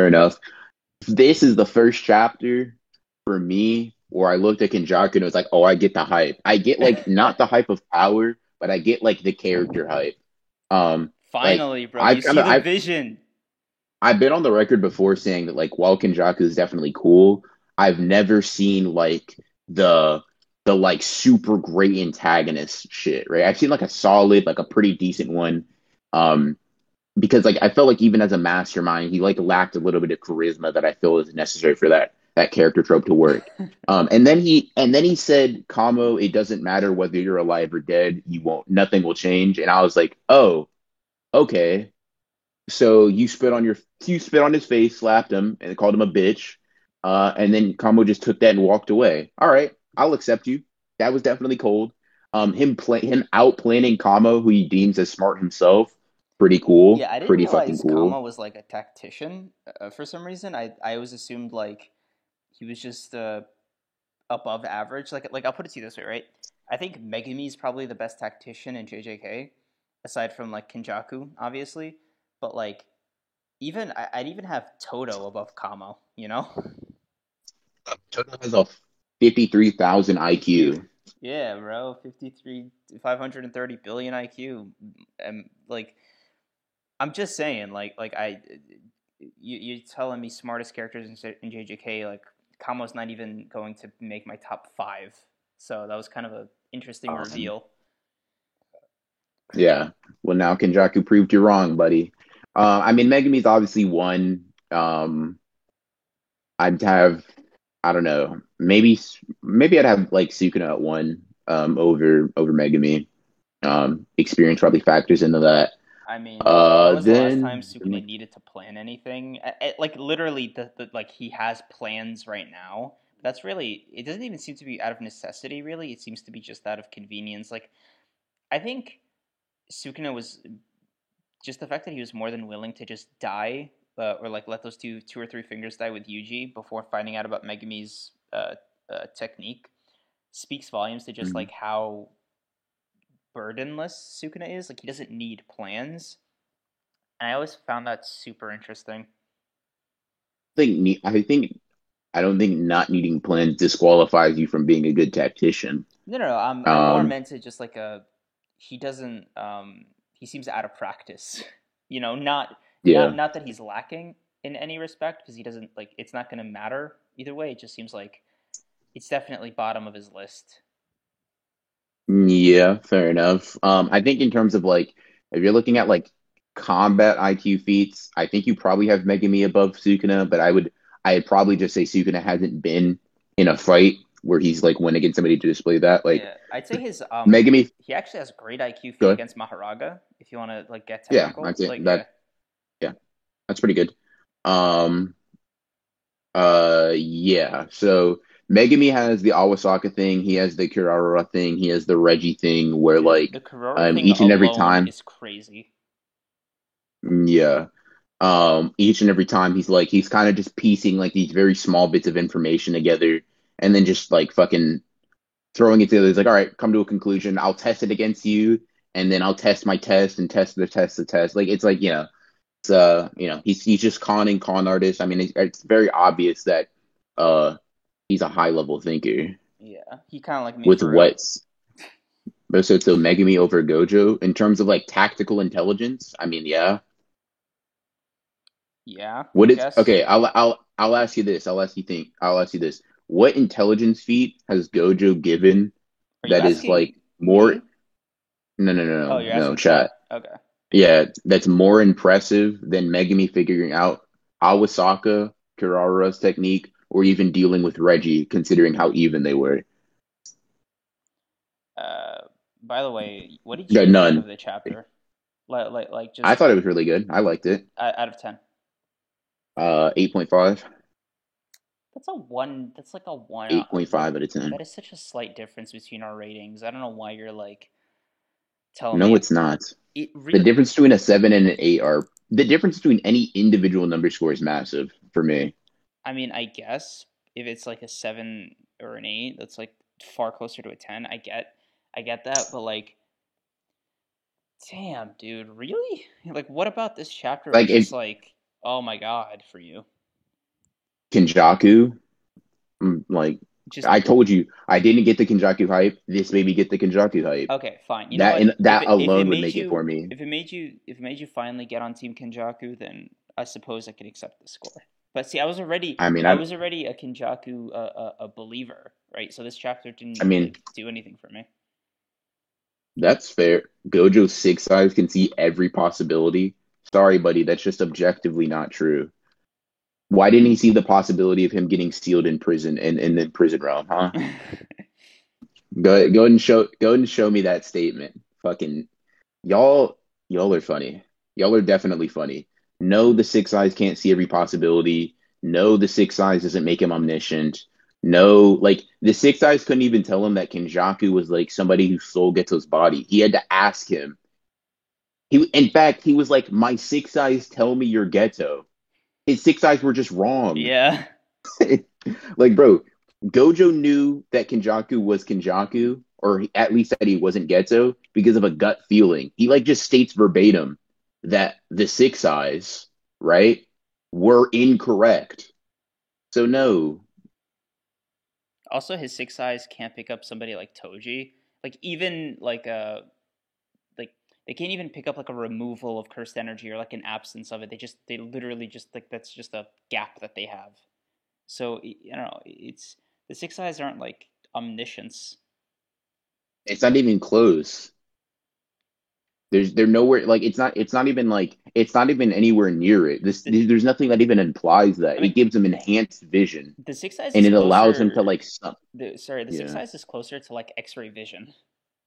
This is the first chapter for me where I looked at Kenjaku and it was like, oh, I get the hype. I get like not the hype of power, but I get like the character hype. Finally, like, bro, you see the vision. I've been on the record before saying that like while Kenjaku is definitely cool, I've never seen like the like super great antagonist shit, right? I've seen like a solid, like a pretty decent one. Because like I felt like even as a mastermind, he like lacked a little bit of charisma that I feel is necessary for that character trope to work. And then he said, Kamo, it doesn't matter whether you're alive or dead, nothing will change. And I was like, oh, okay. So you spit on his face, slapped him, and called him a bitch. And then Kamo just took that and walked away. All right. I'll accept you. That was definitely cold. Him outplanning Kamo, who he deems as smart himself, pretty cool. Yeah, I didn't realize Kamo was like a tactician for some reason. I always assumed like he was just above average. Like I'll put it to you this way, right? I think Megumi is probably the best tactician in JJK, aside from like Kenjaku, obviously. But like even I'd even have Toto above Kamo. You know, Toto has a 53,000 IQ. Yeah, bro, 530 billion IQ. And like, I'm just saying, like you're telling me smartest characters in JJK, like Kamo's not even going to make my top 5. So that was kind of an interesting reveal. Yeah, well now Kenjaku proved you wrong, buddy. I mean, Megumi's obviously one. I'd have. I don't know. Maybe I'd have like Sukuna at 1 over Megumi. Experience probably factors into that. I mean, when was the last time Sukuna needed to plan anything? Like literally, like he has plans right now. That's really. It doesn't even seem to be out of necessity. Really, it seems to be just out of convenience. Like, I think Sukuna was just the fact that he was more than willing to just die. Or like let those two or three fingers die with Yuji before finding out about Megumi's technique speaks volumes to just like how burdenless Sukuna is. Like he doesn't need plans, and I always found that super interesting. I don't think not needing plans disqualifies you from being a good tactician. No. I'm more meant to just like he doesn't. He seems out of practice. You know, not. Yeah. Not that he's lacking in any respect, because he doesn't like. It's not going to matter either way. It just seems like it's definitely bottom of his list. Yeah, fair enough. I think in terms of like, if you're looking at like combat IQ feats, I think you probably have Megumi above Sukuna, but I'd probably just say Sukuna hasn't been in a fight where he's like went against somebody to display that. Like, yeah. I'd say his Megumi. He actually has a great IQ feat against Maharaga. If you want to like get technical, yeah, I'd say like that. Yeah. Yeah, that's pretty good. So Megumi has the Awasaka thing. He has the Kirara thing. He has the Reggie thing where, like, each and every time is crazy. Yeah. Each and every time he's kind of just piecing, like, these very small bits of information together and then just, like, fucking throwing it together. He's like, all right, come to a conclusion. I'll test it against you, and then I'll test my test and test the test. Like, it's like, you know, it's, he's just conning con artists. I mean, it's very obvious that, he's a high-level thinker. Yeah, he kind of like me. With what's... But so Megumi over Gojo, in terms of, like, tactical intelligence, I mean, yeah. Yeah, okay, I'll ask you this. I'll ask you this. What intelligence feat has Gojo given that is, like, more... No. Oh, no, chat. Okay. Yeah, that's more impressive than Megumi figuring out Awasaka, Kirara's technique, or even dealing with Reggie, considering how even they were. By the way, what did you think of the chapter? I thought it was really good. I liked it. Out of 10. 8.5. That's like a 1. 8.5 out of 10. That is such a slight difference between our ratings. I don't know why you're like telling me. No, it's not. The difference between a 7 and an 8 are... The difference between any individual number score is massive for me. I mean, I guess if it's like a 7 or an 8, that's like far closer to a 10. I get that, but like, damn, dude, really? Like, what about this chapter? Like, it's like, oh my god, for you, Kenjaku. Like, I told you, I didn't get the Kenjaku hype. This made me get the Kenjaku hype. Okay, fine. You know that alone would make it for me. If it made you finally get on Team Kenjaku, then I suppose I could accept the score. But see, I was already a Kenjaku a believer, right? So this chapter didn't do anything for me. That's fair. Gojo's 6 eyes can see every possibility. Sorry, buddy, that's just objectively not true. Why didn't he see the possibility of him getting sealed in prison and then prison realm, huh? Go ahead and show me that statement. Fucking y'all are funny. Y'all are definitely funny. No, the 6 eyes can't see every possibility. No, the 6 eyes doesn't make him omniscient. No, like, the 6 eyes couldn't even tell him that Kenjaku was, like, somebody who stole Geto's body. He had to ask him. In fact, he was like, my 6 eyes tell me you're Geto. His 6 eyes were just wrong. Yeah. Like, bro, Gojo knew that Kenjaku was Kenjaku, or at least that he wasn't Geto, because of a gut feeling. He, like, just states verbatim that the 6 eyes, right, were incorrect. So no. Also, his 6 eyes can't pick up somebody like Toji. Like, even like a they can't even pick up like a removal of cursed energy or like an absence of it. They literally just, like, that's just a gap that they have. So, you know, it's the 6 eyes aren't like omniscience. It's not even close. They're nowhere, like, it's not even anywhere near it. There's nothing that even implies that. It gives him enhanced vision. The 6 eyes, and it allows him to, like, suck. The 6 eyes is closer to, like, X-ray vision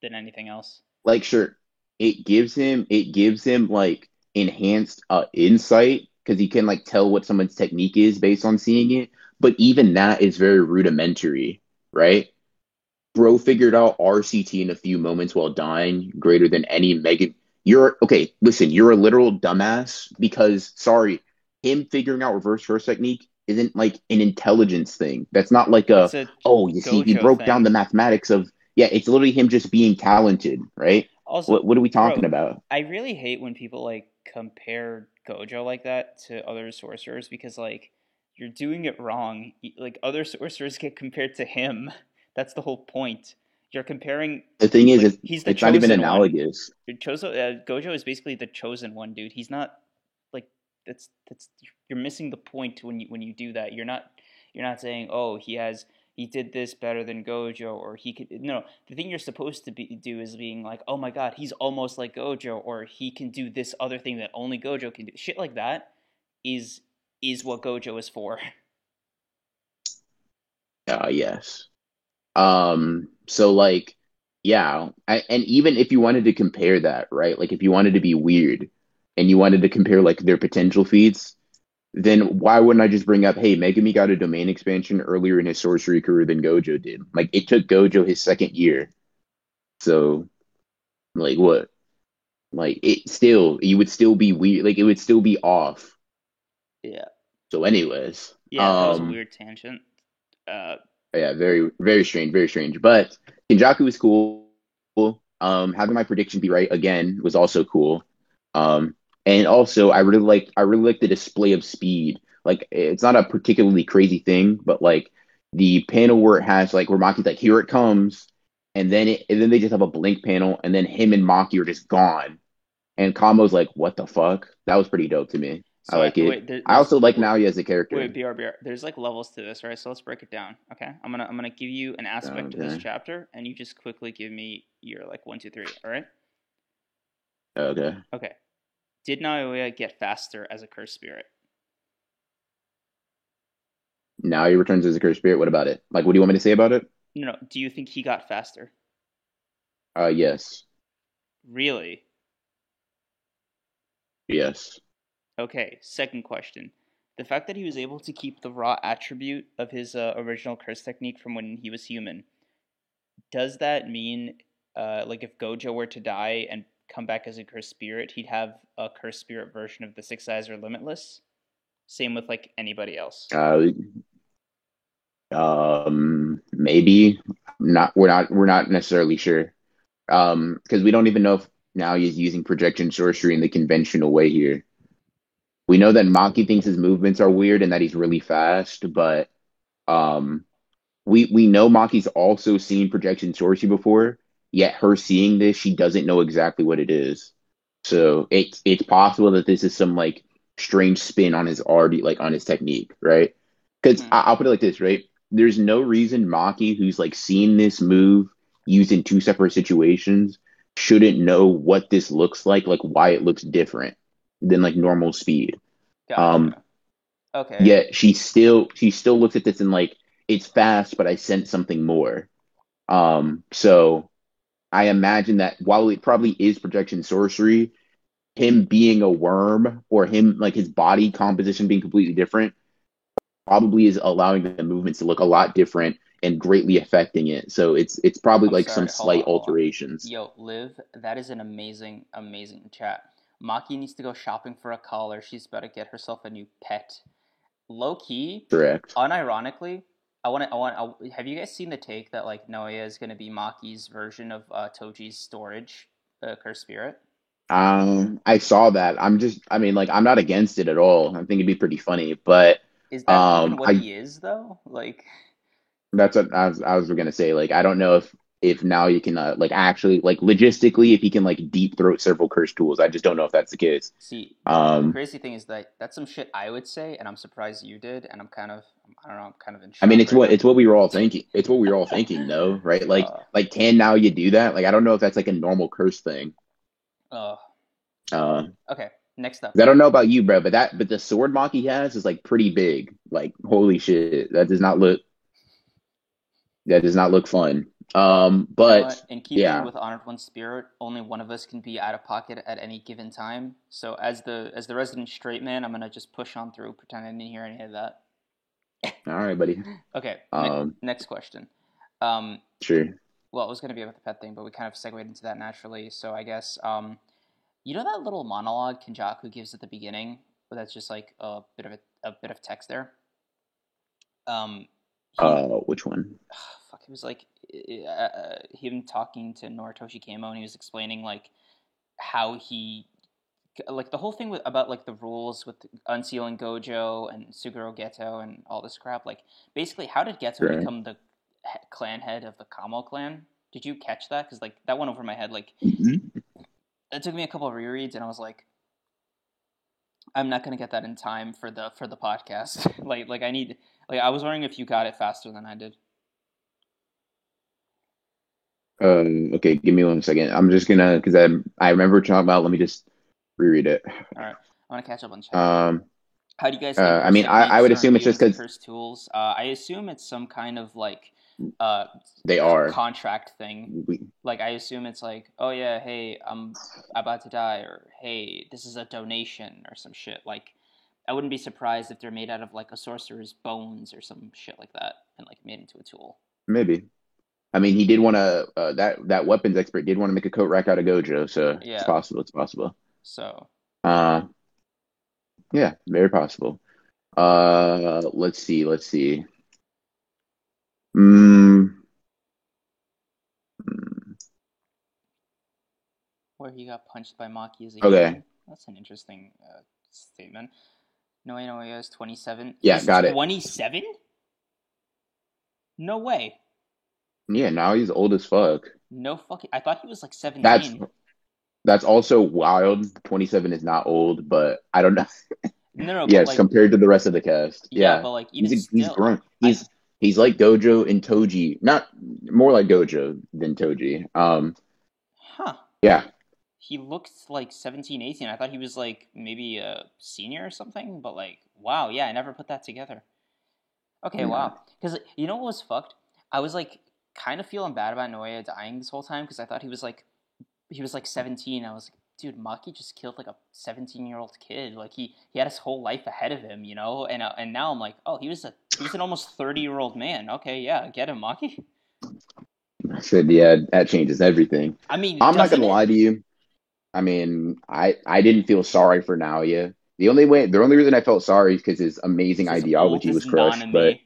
than anything else. Like, sure, it gives him like enhanced insight, because he can, like, tell what someone's technique is based on seeing it. But even that is very rudimentary, right? Bro figured out RCT in a few moments while dying, greater than any Megan. You're a literal dumbass, because, sorry, him figuring out reverse curse technique isn't like an intelligence thing. That's not like he broke down the mathematics of, yeah, it's literally him just being talented, right? Also, what are we talking about? I really hate when people, like, compare Gojo like that to other sorcerers, because, like, you're doing it wrong. Like, other sorcerers get compared to him. That's the whole point. You're comparing. The thing is, like, it's not even analogous. Gojo is basically the chosen one, dude. He's not, like, that's you're missing the point when you do that. You're not saying, oh, he did this better than Gojo, or he could. No, the thing you're supposed to do is being like, oh my god, he's almost like Gojo, or he can do this other thing that only Gojo can do. Shit like that is what Gojo is for. Yes. So, like, yeah, and even if you wanted to compare that, right? Like, if you wanted to be weird and you wanted to compare, like, their potential feats, then why wouldn't I just bring up, hey, Megumi got a domain expansion earlier in his sorcery career than Gojo did. Like, it took Gojo his second year. So, like, what? Like, it would still be weird. Like, it would still be off. Yeah. So, anyways. Yeah, that was a weird tangent. Yeah, very, very strange, very strange. But Kenjaku was cool. Having my prediction be right again was also cool. And also, I really liked the display of speed. Like, it's not a particularly crazy thing, but like the panel where it has like where Maki's like, here it comes, and then they just have a blank panel, and then him and Maki are just gone, and Kamo's like, what the fuck? That was pretty dope to me. So, I like it. Wait, I also like Naoya as a character. Wait, BR. There's like levels to this, right? So let's break it down. Okay, I'm gonna give you an aspect of this chapter, and you just quickly give me your like 1, 2, 3. All right. Okay. Did Naoya get faster as a cursed spirit? Naoya returns as a cursed spirit? What about it? Like, what do you want me to say about it? No. Do you think he got faster? Yes. Really? Yes. Okay, second question. The fact that he was able to keep the raw attribute of his original curse technique from when he was human, does that mean, like, if Gojo were to die and come back as a cursed spirit, he'd have a cursed spirit version of the Six Eyes or Limitless? Same with like anybody else. Maybe not. We're not necessarily sure. Because we don't even know if Naoya's using projection sorcery in the conventional way here. We know that Maki thinks his movements are weird and that he's really fast, but we know Maki's also seen projection sorcery before. Yet her seeing this, she doesn't know exactly what it is. So it's possible that this is some like strange spin on his already like on his technique, right? Because I'll put it like this, right? There's no reason Maki, who's like seen this move used in two separate situations, shouldn't know what this looks like why it looks different than like normal speed. Gotcha. Okay. Yet she still looks at this and like, it's fast, but I sense something more. So I imagine that while it probably is projection sorcery, him being a worm or him like his body composition being completely different probably is allowing the movements to look a lot different and greatly affecting it. So it's probably alterations. Yo, Liv, that is an amazing, amazing chat. Maki needs to go shopping for a collar. She's about to get herself a new pet. Low key, correct. Unironically, have you guys seen the take that like Naoya is going to be Maki's version of Toji's storage, the cursed spirit? I saw that. I'm not against it at all. I think it'd be pretty funny, but is that even what he is though? Like, that's what I was going to say. Like, I don't know if Naoya can logistically if he can like deep throat several cursed tools. I just don't know if that's the case. See, the crazy thing is that that's some shit I would say, and I'm surprised you did, and I'm kind of in shock. I mean, it's what we were all thinking, though, right? Like, can Naoya do that? Like, I don't know if that's like a normal curse thing. Okay, next up. I don't know about you, bro, but the sword Maki has is like pretty big. Like, holy shit, that does not look fun. But you know, in keeping with Honored One's spirit, only one of us can be out of pocket at any given time. So as the resident straight man, I'm gonna just push on through, pretend I didn't hear any of that. All right, buddy. Okay. Next question. Sure. Well, it was going to be about the pet thing, but we kind of segued into that naturally. So I guess, you know that little monologue Kenjaku gives at the beginning, but that's just like a bit of text there. Which one? Fuck, it was like him talking to Noritoshi Kamo, and he was explaining like how he. Like the whole thing about like the rules with unsealing Gojo and Suguro Geto and all this crap. Like, basically, how did Geto become the clan head of the Kamo clan? Did you catch that? Because like that went over my head. Like, it took me a couple of rereads, and I was like, I'm not gonna get that in time for the podcast. like I need. Like, I was wondering if you got it faster than I did. Okay, give me 1 second. I'm just gonna because I remember talking about. Let me just. Reread it. All right, I want to catch up on chat. How do you guys? I mean, I would assume it's just because cursed tools. I assume it's some kind of like they are contract thing. Like, I assume it's like, oh yeah, hey, I'm about to die, or hey, this is a donation or some shit. Like, I wouldn't be surprised if they're made out of like a sorcerer's bones or some shit like that, and like made into a tool. Maybe. I mean, he did want to. That weapons expert did want to make a coat rack out of Gojo, so yeah. It's possible. It's possible. So. Yeah, very possible. Let's see. Where he got punched by Maki as a human. That's an interesting statement. Naoya is 27. Yeah, he's got 27? It. 27? No way. Yeah, now he's old as fuck. No fucking... I thought he was like 17. That's also wild. 27 is not old, but I don't know. No. Yes, like, compared to the rest of the cast. Yeah. But like even he's grown. He's like Gojo and Toji. Not more like Gojo than Toji. Yeah. He looks like 17, 18. I thought he was like maybe a senior or something, but like, wow, yeah, I never put that together. Okay, yeah. Wow. Because you know what was fucked? I was like kind of feeling bad about Naoya dying this whole time because I thought he was like 17. I was like, dude, Maki just killed like a 17-year-old kid. Like he had his whole life ahead of him, you know? And now I'm like, oh, he was an almost 30-year-old man. Okay, yeah, get him, Maki. I said, yeah, that changes everything. I mean, I'm not gonna lie to you. I mean, I didn't feel sorry for Naoya. The only reason I felt sorry is because his amazing ideology was crushed. But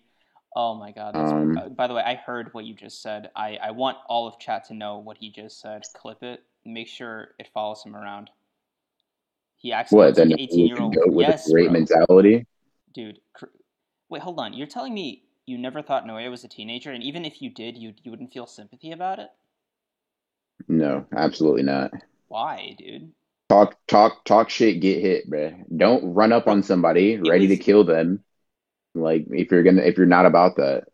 oh my god! That's by the way, I heard what you just said. I want all of chat to know what he just said. Clip it. Make sure it follows him around. He actually what? Then 18-year-old with a great mentality, dude. Wait, hold on. You're telling me you never thought Naoya was a teenager, and even if you did, you wouldn't feel sympathy about it? No, absolutely not. Why, dude? Talk shit, get hit, bruh. Don't run up on somebody ready to kill them. Like if you're not about that.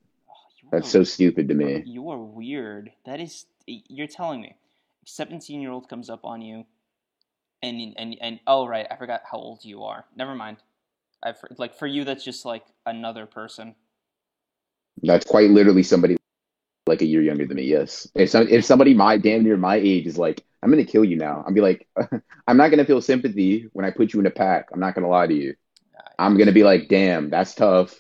That's so stupid to me. You are weird. You're telling me. 17-year-old comes up on you and oh right, I forgot how old you are. Never mind. For you that's just like another person. That's quite literally somebody like a year younger than me. Yes, if somebody my damn near my age is like, I'm gonna kill you now, I'll be like, I'm not gonna feel sympathy when I put you in a pack. I'm not gonna lie to you. I'm gonna be like, damn, that's tough.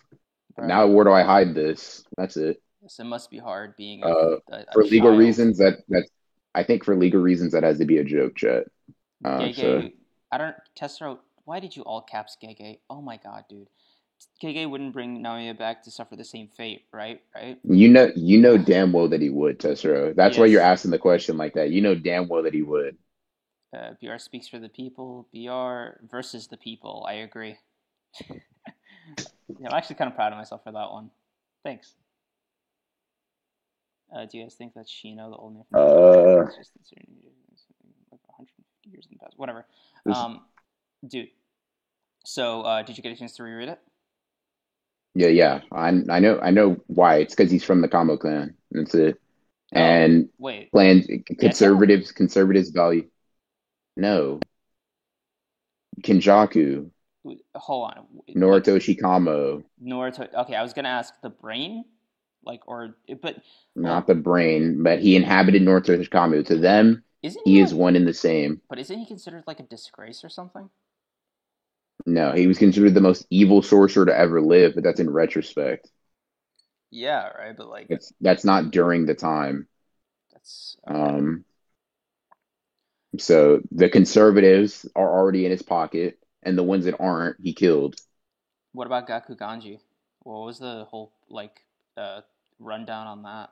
Right. Now where do I hide this? That's it. Yes, it must be hard being for legal child. Reasons. That I think for legal reasons that has to be a joke, chat. So. I don't. Tessero, why did you all caps Gege? Oh my god, dude. Gege wouldn't bring Naoya back to suffer the same fate, right? You know damn well that he would, Tessero. That's why you're asking the question like that. You know damn well that he would. BR speaks for the people. BR versus the people. I agree. I'm actually kind of proud of myself for that one. Thanks. Do you guys think that Shino, the old man from like 150 years in the past? Whatever. Dude. So, did you get a chance to reread it? Yeah. I know why. It's because he's from the Kamo clan. That's it. And conservatives value. No. Kenjaku. Hold on. Noritoshi Kamo. Okay, I was gonna ask the brain, not the brain, but he inhabited Noritoshi Kamo. To them, he is one in the same. But isn't he considered like a disgrace or something? No, he was considered the most evil sorcerer to ever live, but that's in retrospect. Yeah, right, but like... That's not during the time. That's... Okay. So, the conservatives are already in his pocket, and the ones that aren't, he killed. What about Gakuganji? What was the whole, rundown on that?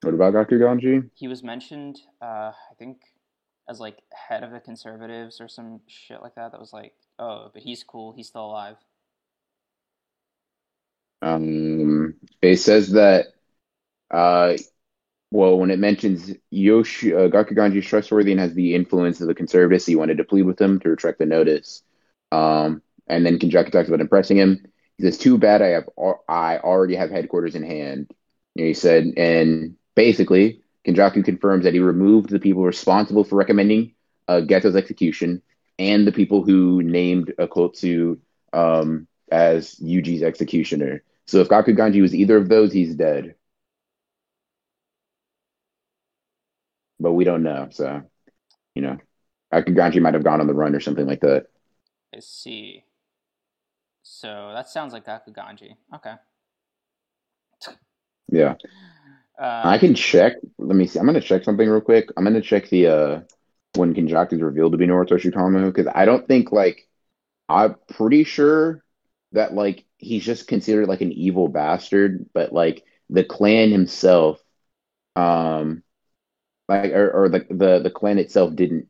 What about Gakuganji? He was mentioned, I think... as like head of the conservatives or some shit like that. That was like, oh, but he's cool. He's still alive. It says that. When it mentions Gakuganji is trustworthy and has the influence of the conservatives, he wanted to plead with them to retract the notice. And then Kenjaku talks about impressing him. He says, "Too bad, I already have headquarters in hand." And he said, and basically, Kenjaku confirms that he removed the people responsible for recommending Geto's execution and the people who named Okotsu as Yuji's executioner. So if Gakuganji was either of those, he's dead. But we don't know, so, Gakuganji might have gone on the run or something like that. I see. So that sounds like Gakuganji. Okay. Yeah. I can check. Let me see. I'm going to check something real quick. I'm going to check the when Kenjaku is revealed to be Noritoshi Kamo, because I don't think, like, I'm pretty sure that, like, he's just considered, like, an evil bastard, but, like, the clan himself, like, or the clan itself didn't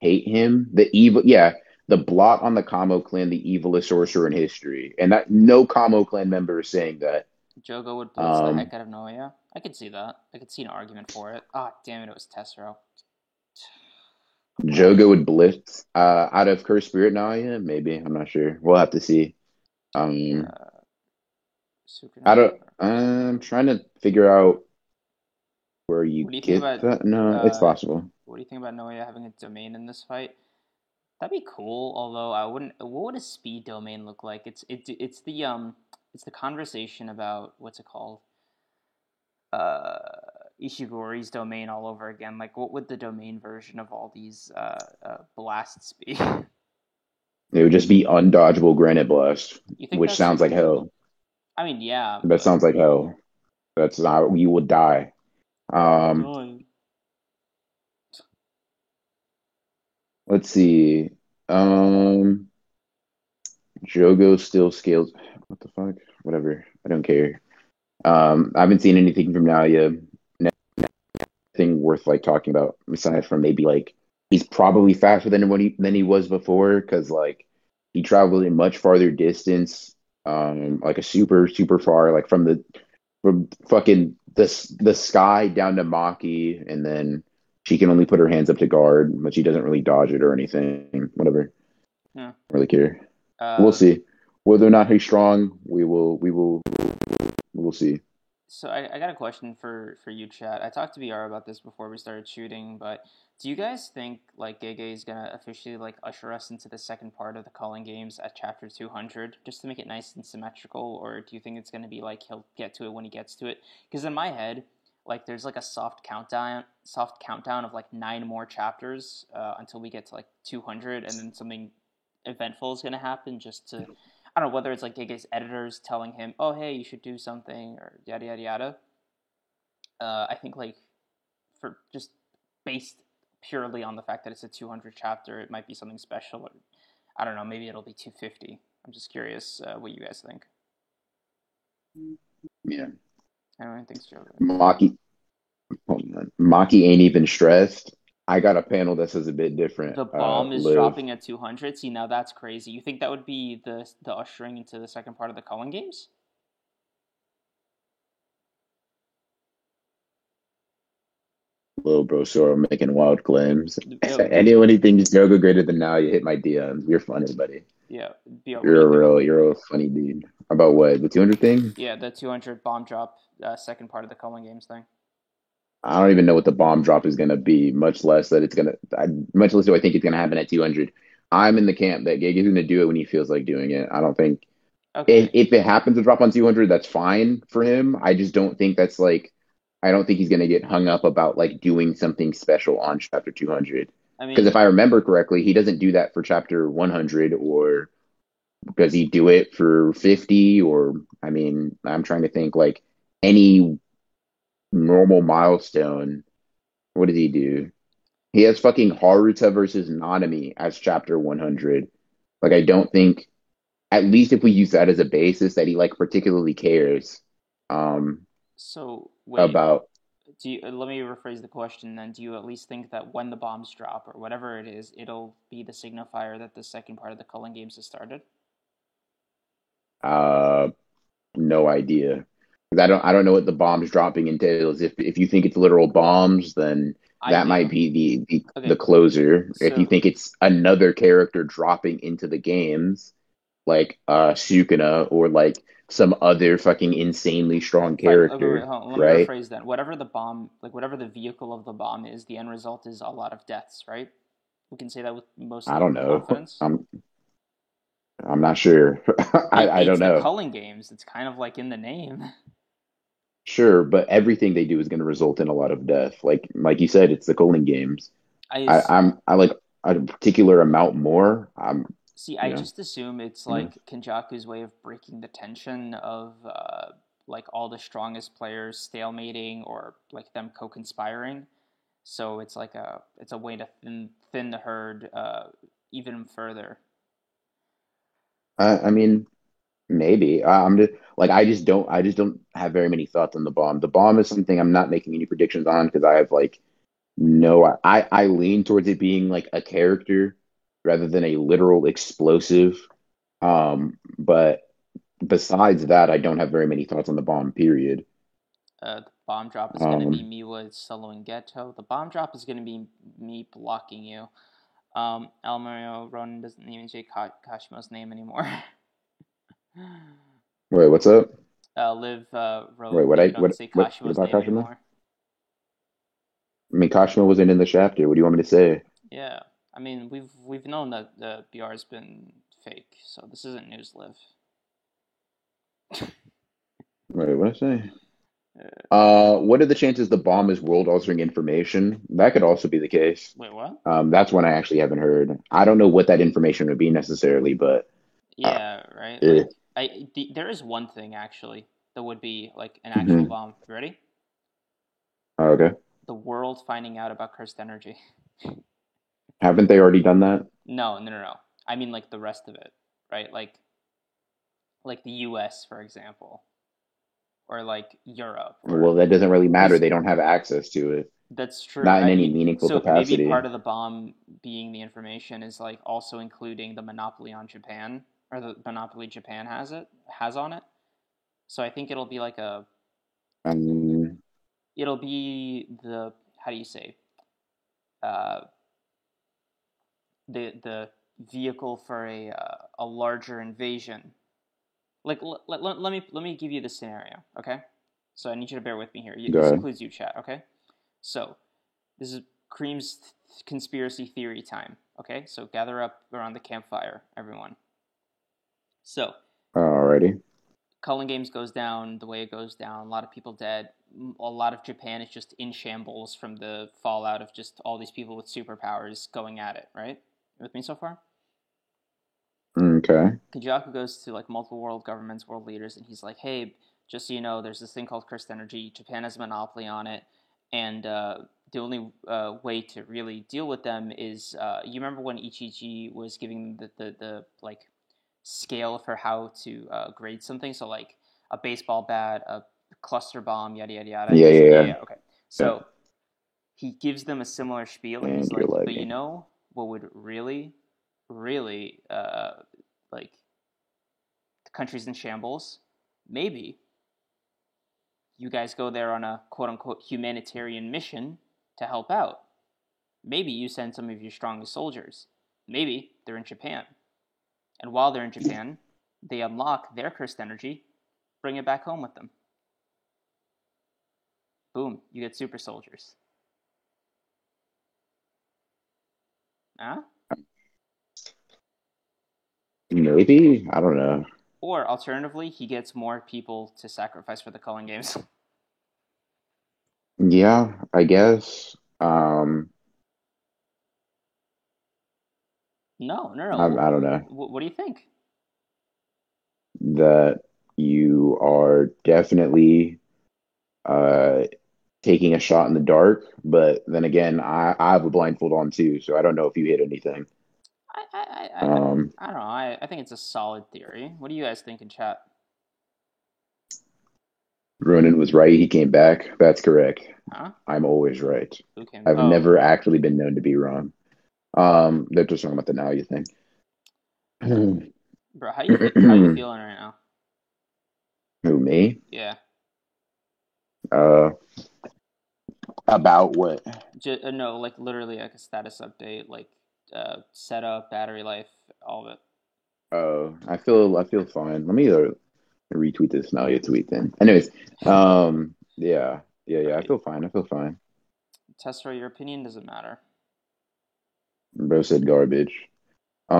hate him. The evil, yeah, the blot on the Kamo clan, the evilest sorcerer in history. And that no Kamo clan member is saying that. Jogo would blitz the heck out of Naoya. I could see that. I could see an argument for it. Ah, damn it was Tessero. Jogo would blitz out of Cursed Spirit Naoya? Maybe. I'm not sure. We'll have to see. I don't. I'm trying to figure out where you get about, that. No, it's possible. What do you think about Naoya having a domain in this fight? That'd be cool. Although I wouldn't. What would a speed domain look like? It's the conversation about what's it called? Ishigori's domain all over again. Like, what would the domain version of all these blasts be? It would just be undodgeable granite blast, which sounds like hell. I mean, yeah. That sounds like hell. That's not, you will die. Let's see. Jogo still scales. What the fuck? Whatever. I don't care. I haven't seen anything from Naoya. Nothing worth like talking about aside from maybe like he's probably faster than he was before because like he traveled a much farther distance, like a super far, like from fucking the sky down to Maki, and then she can only put her hands up to guard, but she doesn't really dodge it or anything. Whatever. Yeah. I don't really care. We'll see whether or not he's strong. We'll see. So I got a question for you, chat. I talked to BR about this before we started shooting, but do you guys think like Gege is gonna officially like usher us into the second part of the Calling Games at chapter 200, just to make it nice and symmetrical, or do you think it's gonna be like he'll get to it when he gets to it? Because in my head, like there's like a soft countdown of like 9 more chapters until we get to like 200, and then something eventful is gonna happen just to. I don't know whether it's like Gege's editors telling him, oh, hey, you should do something or yada, yada, yada. I think like for just based purely on the fact that it's a 200 chapter, it might be something special. Or, I don't know. Maybe it'll be 250. I'm just curious what you guys think. Yeah. I don't think so. Maki ain't even stressed. I got a panel that says a bit different. The bomb is Liv. Dropping at 200. See, now that's crazy. You think that would be the ushering into the second part of the Cullen Games? Little bro, so I'm making wild claims. Yep. Anyone who thinks Jogo greater than now, you hit my DMs. You're funny, buddy. Yeah. You're a funny dude. About what? The 200 thing? Yeah, the 200 bomb drop second part of the Cullen Games thing. I don't even know what the bomb drop is going to be, much less do I think it's going to happen at 200. I'm in the camp that Gege is going to do it when he feels like doing it. I don't think if it happens to drop on 200, that's fine for him. I just don't think that's like, I don't think he's going to get hung up about like doing something special on chapter 200. I mean, because if I remember correctly, he doesn't do that for chapter 100, or does he do it for 50? Or, I mean, I'm trying to think like any normal milestone. What did he do? He has fucking Haruta versus Nanami as chapter 100. Like, I don't think, at least if we use that as a basis, that he like particularly cares. Let me rephrase the question then. Do you at least think that when the bombs drop or whatever it is, it'll be the signifier that the second part of the Cullen Games has started? No idea. I don't know what the bombs dropping entails. If you think it's literal bombs, then that might be the closer. So, if you think it's another character dropping into the games, like Sukuna or like some other fucking insanely strong character, right? Let me rephrase that. Whatever the bomb, like whatever the vehicle of the bomb is, the end result is a lot of deaths, right? We can say that with most. I don't know. Confidence. I'm not sure. I don't know. It's the Cullen Games. It's kind of like in the name. Sure, but everything they do is going to result in a lot of death. Like you said, it's the Culling Games. I like a particular amount more. See, I just assume it's like Kenjaku's way of breaking the tension of like all the strongest players stalemating or like them co-conspiring. So it's like it's a way to thin the herd even further. I mean, maybe I'm just like I just don't have very many thoughts on the bomb. The bomb is something I'm not making any predictions on because I have like no. I lean towards it being like a character rather than a literal explosive. But besides that, I don't have very many thoughts on the bomb. Period. The bomb drop is going to be Miwa soloing Geto. The bomb drop is going to be me blocking you. El Mario Ronin doesn't even say Kashimo's name anymore. Wait, what's up? Liv Ronin. Wait, what say Kashimo's what about name Kashimo? Anymore. I mean, Kashimo wasn't in the chapter. What do you want me to say? Yeah, I mean, we've known that the BR's been fake, so this isn't news, Liv. Wait, what did I say? What are the chances the bomb is world-altering information? That could also be the case. Wait, what? That's one I actually haven't heard. I don't know what that information would be necessarily, but yeah, right. Like, there is one thing actually that would be like an actual bomb. You ready? Okay. The world finding out about cursed energy. Haven't they already done that? No. I mean, like the rest of it, right? Like the U.S., for example. Or like Europe. Well, that doesn't really matter. They don't have access to it. That's true. Not in any meaningful capacity. So maybe part of the bomb being the information is like also including the monopoly on Japan, or the monopoly Japan has on it. So I think it'll be like a. It'll be the how do you say? The vehicle for a larger invasion. Like, let me give you the scenario, okay? So I need you to bear with me here. This includes you, chat, okay? So this is Cream's conspiracy theory time, okay? So gather up around the campfire, everyone. So. Alrighty. Cullen Games goes down the way it goes down. A lot of people dead. A lot of Japan is just in shambles from the fallout of just all these people with superpowers going at it, right? You with me so far? Okay. Kenjaku goes to like multiple world governments, world leaders, and he's like, "Hey, just so you know, there's this thing called cursed energy. Japan has a monopoly on it, and the only way to really deal with them is you remember when Ichiji was giving the like scale for how to grade something? So like a baseball bat, a cluster bomb, yada yada yada. Yeah. Okay. So he gives them a similar spiel, and he's like, "But you know what would really like the country's in shambles, maybe you guys go there on a quote-unquote humanitarian mission to help out. Maybe you send some of your strongest soldiers. Maybe they're in Japan, and while they're in Japan they unlock their cursed energy, bring it back home with them. Boom, you get super soldiers." Huh? Maybe? I don't know. Or, alternatively, he gets more people to sacrifice for the Culling Games. Yeah, I guess. No. I don't know. What do you think? That you are definitely taking a shot in the dark, but then again, I have a blindfold on too, so I don't know if you hit anything. I don't know. I think it's a solid theory. What do you guys think in chat? Ronin was right. He came back. That's correct. Huh? I'm always right. I've never actually been known to be wrong. They're just talking about the Naoya thing. Bro, how you feeling right now? Who, me? Yeah. About what? No, like literally like a status update, like setup, battery life, all of it. Oh, I feel fine. Let me retweet this now. You tweet then. Anyways, yeah. I feel fine. Tesla, your opinion doesn't matter. Bro said garbage. I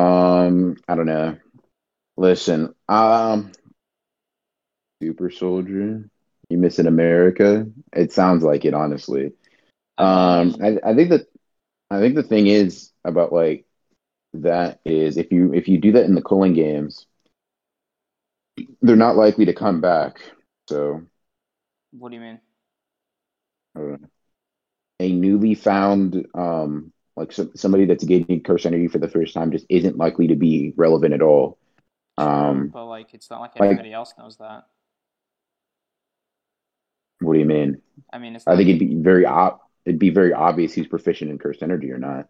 don't know. Listen, super soldier. You missing America? It sounds like it, honestly. I think the thing is about like that is if you do that in the Culling games, they're not likely to come back. So, what do you mean? A newly found somebody that's getting cursed energy for the first time just isn't likely to be relevant at all. But it's not like anybody else knows that. What do you mean? I mean, I think it'd be very obvious who's proficient in cursed energy or not.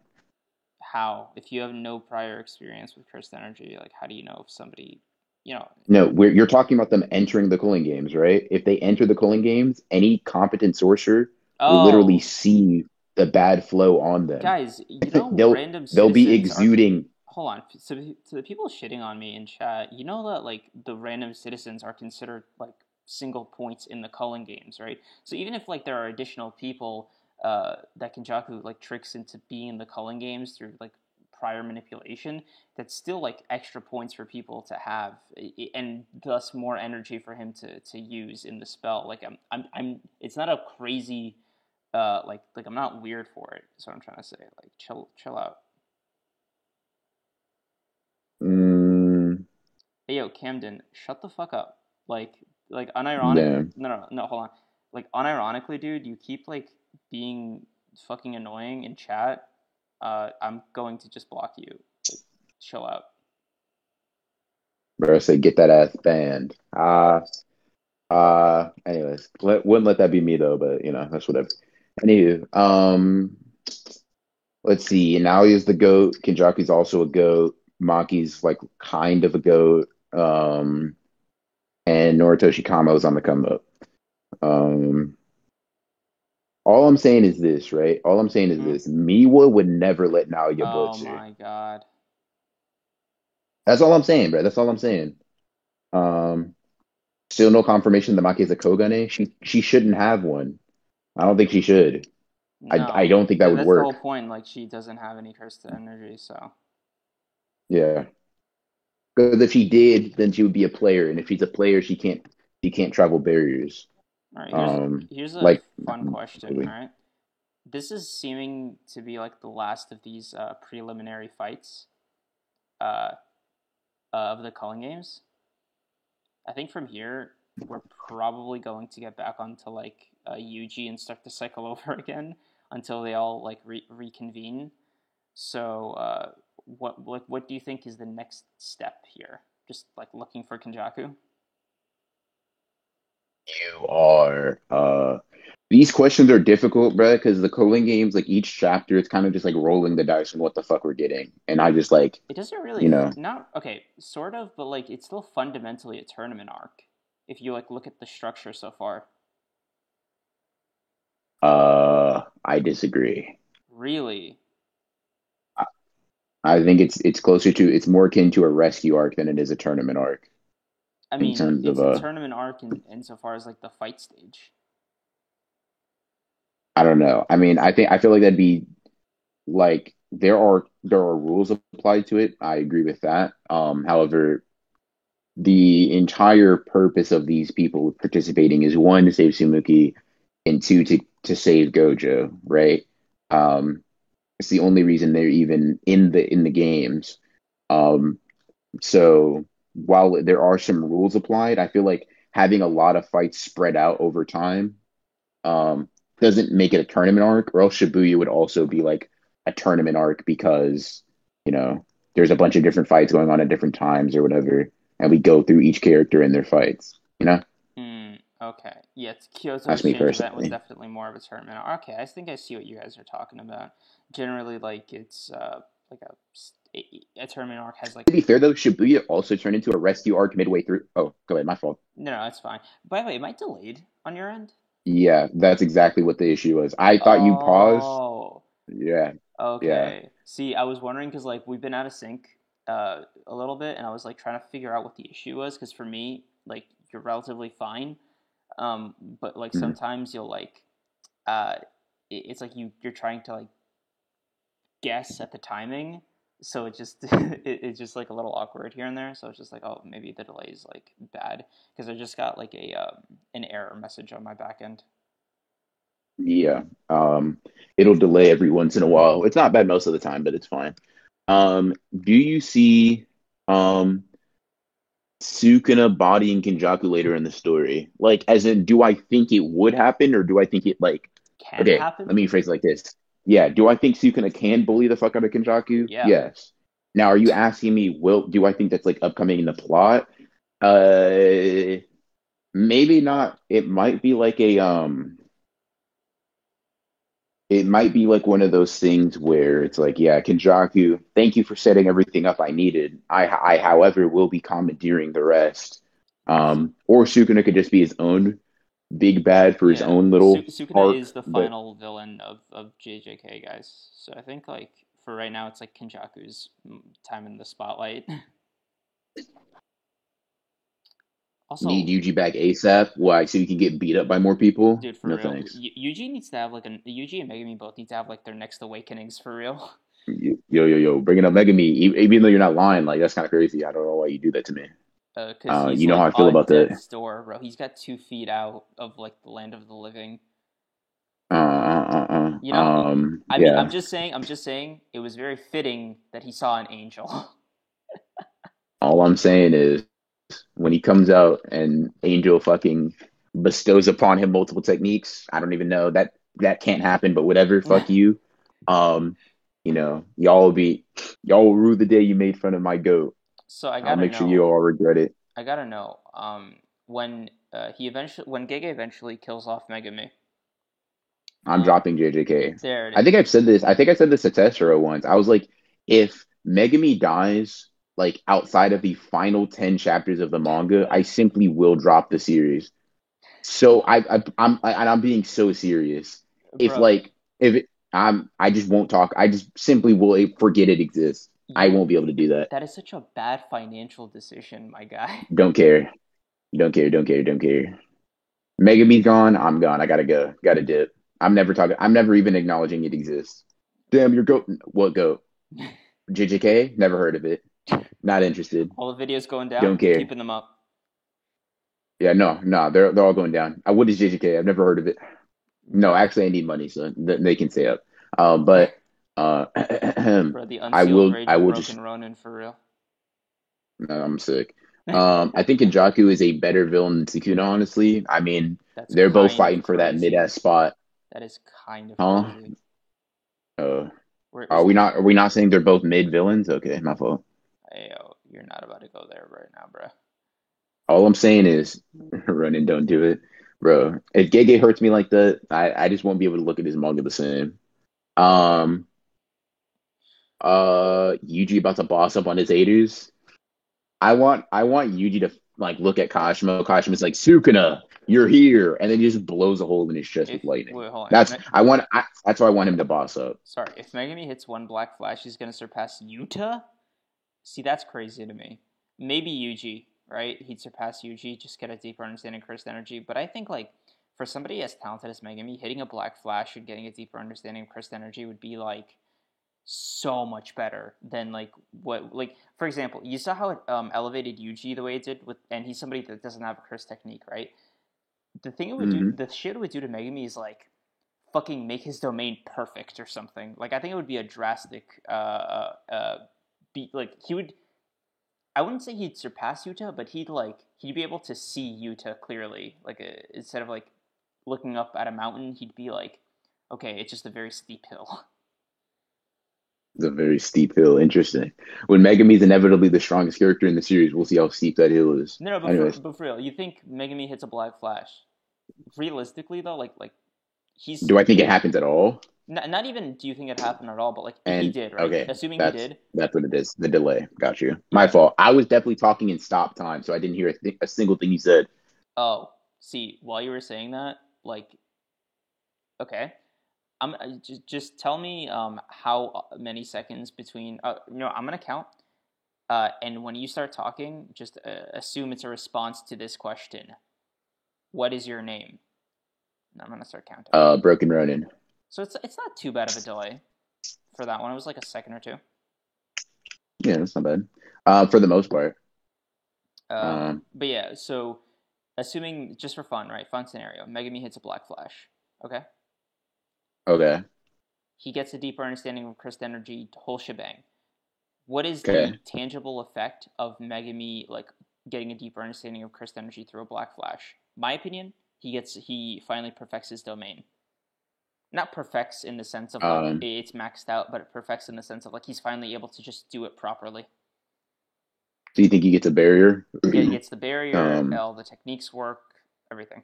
How? If you have no prior experience with cursed energy, how do you know if somebody, No, you're talking about them entering the Culling games, right? If they enter the Culling games, any competent sorcerer will literally see the bad flow on them. Guys, they'll be exuding. Hold on. So, to the people shitting on me in chat, you know that the random citizens are considered single points in the Culling games, right? So even if there are additional people that Kenjaku tricks into being in the Culling games through prior manipulation, that's still extra points for people to have, and thus more energy for him to use in the spell. It's not a crazy I'm not weird for it. That's what I'm trying to say. Chill out. Hey, yo, Camden, shut the fuck up. Unironically, no, hold on. Unironically, dude, you keep being fucking annoying in chat. I'm going to just block you. Chill out. Bro, say get that ass banned. Anyways, wouldn't let that be me though, but that's whatever. Anywho, let's see. Naoya's the goat. Kenjaku's also a goat. Maki's kind of a goat. And Noritoshi Kamo's on the come up. All I'm saying is this, right? All I'm saying is this. Miwa would never let Naoya butcher. Oh my god. That's all I'm saying, bro. That's all I'm saying. Still no confirmation that Maki is a Kogane. She shouldn't have one. I don't think she should. No. I don't think that would work. That's the whole point. She doesn't have any cursed energy, so. Yeah. Because if she did, then she would be a player, and if she's a player, she can't travel barriers. All right, here's a fun question. Really. All right, this is seeming to be the last of these preliminary fights of the Culling games. I think from here we're probably going to get back onto Yuji and start the cycle over again until they all reconvene. So. What do you think is the next step here? Just looking for Kenjaku? You are these questions are difficult, bro, because the Culling games, each chapter, it's kind of just rolling the dice on what the fuck we're getting, and I just it doesn't really not okay, sort of, but it's still fundamentally a tournament arc if you look at the structure so far. I disagree. Really? I think it's more akin to a rescue arc than it is a tournament arc. I mean, it's a tournament arc insofar as the fight stage. I don't know. I mean, I feel that'd be there are rules applied to it. I agree with that. However, the entire purpose of these people participating is one, to save Tsumuki, and two, to save Gojo, right? It's the only reason they're even in the games. So while there are some rules applied, I feel having a lot of fights spread out over time doesn't make it a tournament arc, or else Shibuya would also be a tournament arc because, there's a bunch of different fights going on at different times or whatever, and we go through each character and their fights, Okay. Yeah, Kyoto that was definitely more of a tournament. Okay, I think I see what you guys are talking about. Generally, it's a tournament arc has. To be fair though, Shibuya also turned into a rescue arc midway through. Oh, go ahead, my fault. No, it's fine. By the way, am I delayed on your end? Yeah, that's exactly what the issue was. I thought you paused. Oh. Yeah. Okay. Yeah. See, I was wondering because we've been out of sync a little bit, and I was trying to figure out what the issue was because for me you're relatively fine. But sometimes you'll it's you're trying to guess at the timing, so it just it's just a little awkward here and there. So it's just oh, maybe the delay is bad because I just got a an error message on my back end. Yeah, it'll delay every once in a while. It's not bad most of the time, but it's fine. Do you see Sukuna bodying Kenjaku later in the story? Like, as in, do I think it would happen, or do I think it, like, can happen? Let me rephrase it like this. Yeah, do I think Sukuna can bully the fuck out of Kenjaku? Yeah. Yes. Now, are you asking me, do I think that's, like, upcoming in the plot? Maybe not. It might be like a, it might be like one of those things where it's like, yeah, Kenjaku, thank you for setting everything up I needed. I however, will be commandeering the rest. Or Sukuna could just be his own big bad for his own little Sukuna arc, is the final villain of JJK, guys. So I think, like, for right now, it's like Kenjaku's time in the spotlight. Also, need Yuji back ASAP. Why? So you can get beat up by more people? Dude, for real. Thanks. Yuji needs to have, like, Yuji and Megumi both need to have, like, their next awakenings, for real. Yo. Bringing up Megumi, even though you're not lying, like, that's kind of crazy. I don't know why you do that to me. You know, like, how I feel about that. Door, bro. He's got 2 feet out of, like, the land of the living. You know, I mean, I'm just saying, it was very fitting that he saw an angel. All I'm saying is, when he comes out and Angel fucking bestows upon him multiple techniques, I don't even know that can't happen, but whatever, fuck you. You know, y'all will rue the day you made fun of my goat. So I'll make sure you all regret it. I gotta know when Gege eventually kills off Megumi. I'm dropping JJK. There it is. I think I said this to Tessera once. I was like, if Megumi dies, like, outside of the final 10 chapters of the manga, I simply will drop the series. So I'm being so serious. Bro. I just won't talk. I just simply will forget it exists. Yeah. I won't be able to do that. That is such a bad financial decision, my guy. Don't care. Megami's gone. I'm gone. I gotta go. Gotta dip. I'm never talking. I'm never even acknowledging it exists. Damn, your goat. What goat? JJK? Never heard of it. Not interested. All the videos going down. Don't care. Keeping them up. Yeah, no, they're all going down. What is JJK? I've never heard of it. No, actually, I need money, so they can stay up. Bro, the unsealed I will Broken Ronin, for real. No, I'm sick. I think Kenjaku is a better villain than Sukuna, honestly. I mean, they're both fighting for that mid-ass spot. That is kind of crazy. Are we not saying they're both mid-villains? Okay, my fault. Ayo, you're not about to go there right now, bro. All I'm saying is, Ronin, don't do it, bro. If Gege hurts me like that, I just won't be able to look at his manga the same. Yuji about to boss up on his haters. I want Yuji to, like, look at Kashimo. Kashimo's like, Sukuna, you're here, and then he just blows a hole in his chest with lightning. Wait, hold on. That's why I want him to boss up. Sorry, if Megumi hits one black flash, he's gonna surpass Yuta. See, that's crazy to me. Maybe Yuji, right? He'd surpass Yuji, just get a deeper understanding of cursed energy. But I think, like, for somebody as talented as Megumi, hitting a black flash and getting a deeper understanding of cursed energy would be, like, so much better than, like, what, like, for example, you saw how it elevated Yuji the way it did with, and he's somebody that doesn't have a cursed technique, right? The thing it would do, the shit it would do to Megumi is, like, fucking make his domain perfect or something. Like, I think it would be a drastic, I wouldn't say he'd surpass Yuta, but he'd be able to see Yuta clearly. Like, instead of, like, looking up at a mountain, he'd be like, okay, it's just a very steep hill. It's a very steep hill. Interesting. When Megami's inevitably the strongest character in the series, we'll see how steep that hill is. No, but for real, you think Megami hits a black flash? Realistically, though, like he's. Do I think it happens at all? Not even do you think it happened at all, but, like, he did, right? Okay, assuming he did. That's what it is. The delay. Got you. My fault. I was definitely talking in stop time, so I didn't hear a single thing you said. Oh, see, while you were saying that, like, okay. Just tell me how many seconds between I'm going to count. And when you start talking, just assume it's a response to this question. What is your name? And I'm going to start counting. Broken Ronin. So it's not too bad of a delay for that one. It was like a second or two. Yeah, that's not bad. For the most part. But yeah, so assuming, just for fun, right? Fun scenario. Megumi hits a black flash. Okay. He gets a deeper understanding of cursed energy, whole shebang. What is the tangible effect of Megumi like getting a deeper understanding of cursed energy through a black flash? My opinion, he finally perfects his domain. Not perfects in the sense of like it's maxed out, but it perfects in the sense of like he's finally able to just do it properly. Do you think he gets a barrier? He gets the barrier, all the techniques work, everything.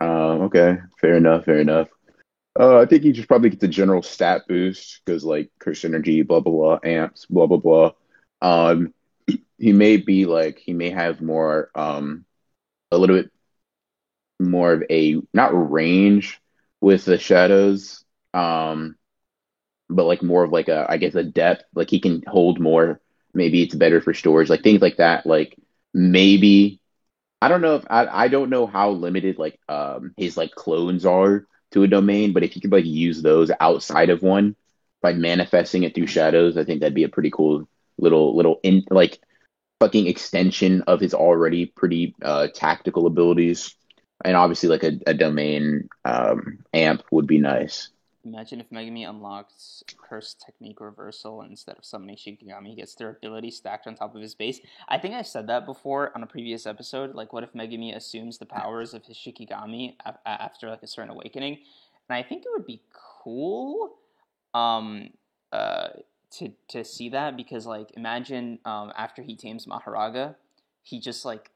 Okay, fair enough. I think you just probably get the general stat boost because, like, cursed energy, blah, blah, blah, amps, blah, blah, blah. He may have more, a little bit more of a, not range with the shadows, but, like, more of, like, a, I guess, a depth. Like, he can hold more. Maybe it's better for storage. Like, things like that. Like, maybe, I don't know how limited, like, his, like, clones are to a domain, but if you could like use those outside of one by manifesting it through shadows, I think that'd be a pretty cool little in like fucking extension of his already pretty tactical abilities. And obviously like a domain amp would be nice. Imagine if Megumi unlocks Cursed Technique Reversal and instead of summoning Shikigami, he gets their ability stacked on top of his base. I think I've said that before on a previous episode. Like, what if Megumi assumes the powers of his Shikigami after, like, a certain awakening? And I think it would be cool to see that because, like, imagine after he tames Maharaga, he just, like,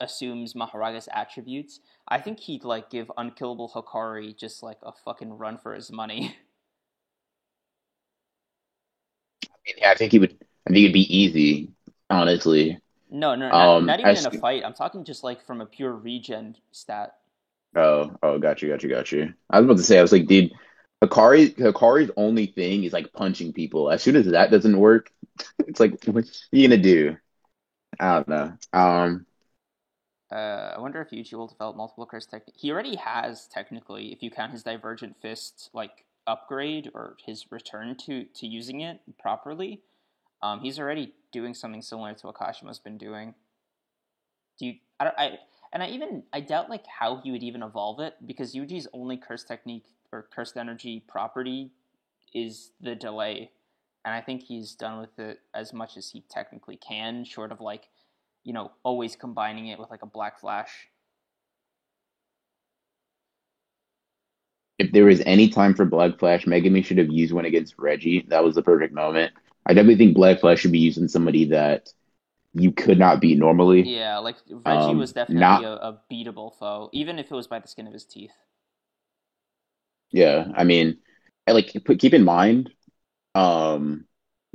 assumes Maharaga's attributes. I think he'd like give unkillable Hakari just like a fucking run for his money. Yeah, I think it'd be easy, honestly. No, not even in a fight. I'm talking just like from a pure regen stat. Oh, got you. I was about to say, I was like, dude, Hakari's only thing is like punching people. As soon as that doesn't work, it's like, what are you gonna do? I don't know. I wonder if Yuji will develop multiple curse techniques. He already has, technically, if you count his Divergent Fist like upgrade or his return to using it properly. He's already doing something similar to what Kashimo's been doing. I doubt like how he would even evolve it because Yuji's only curse technique or cursed energy property is the delay, and I think he's done with it as much as he technically can, short of like, you know, always combining it with like a black flash. If there was any time for black flash, Megumi should have used one against Reggie. That was the perfect moment. I definitely think black flash should be using somebody that you could not beat normally. Yeah, like Reggie was definitely a beatable foe, even if it was by the skin of his teeth. Yeah, I mean, like keep in mind, you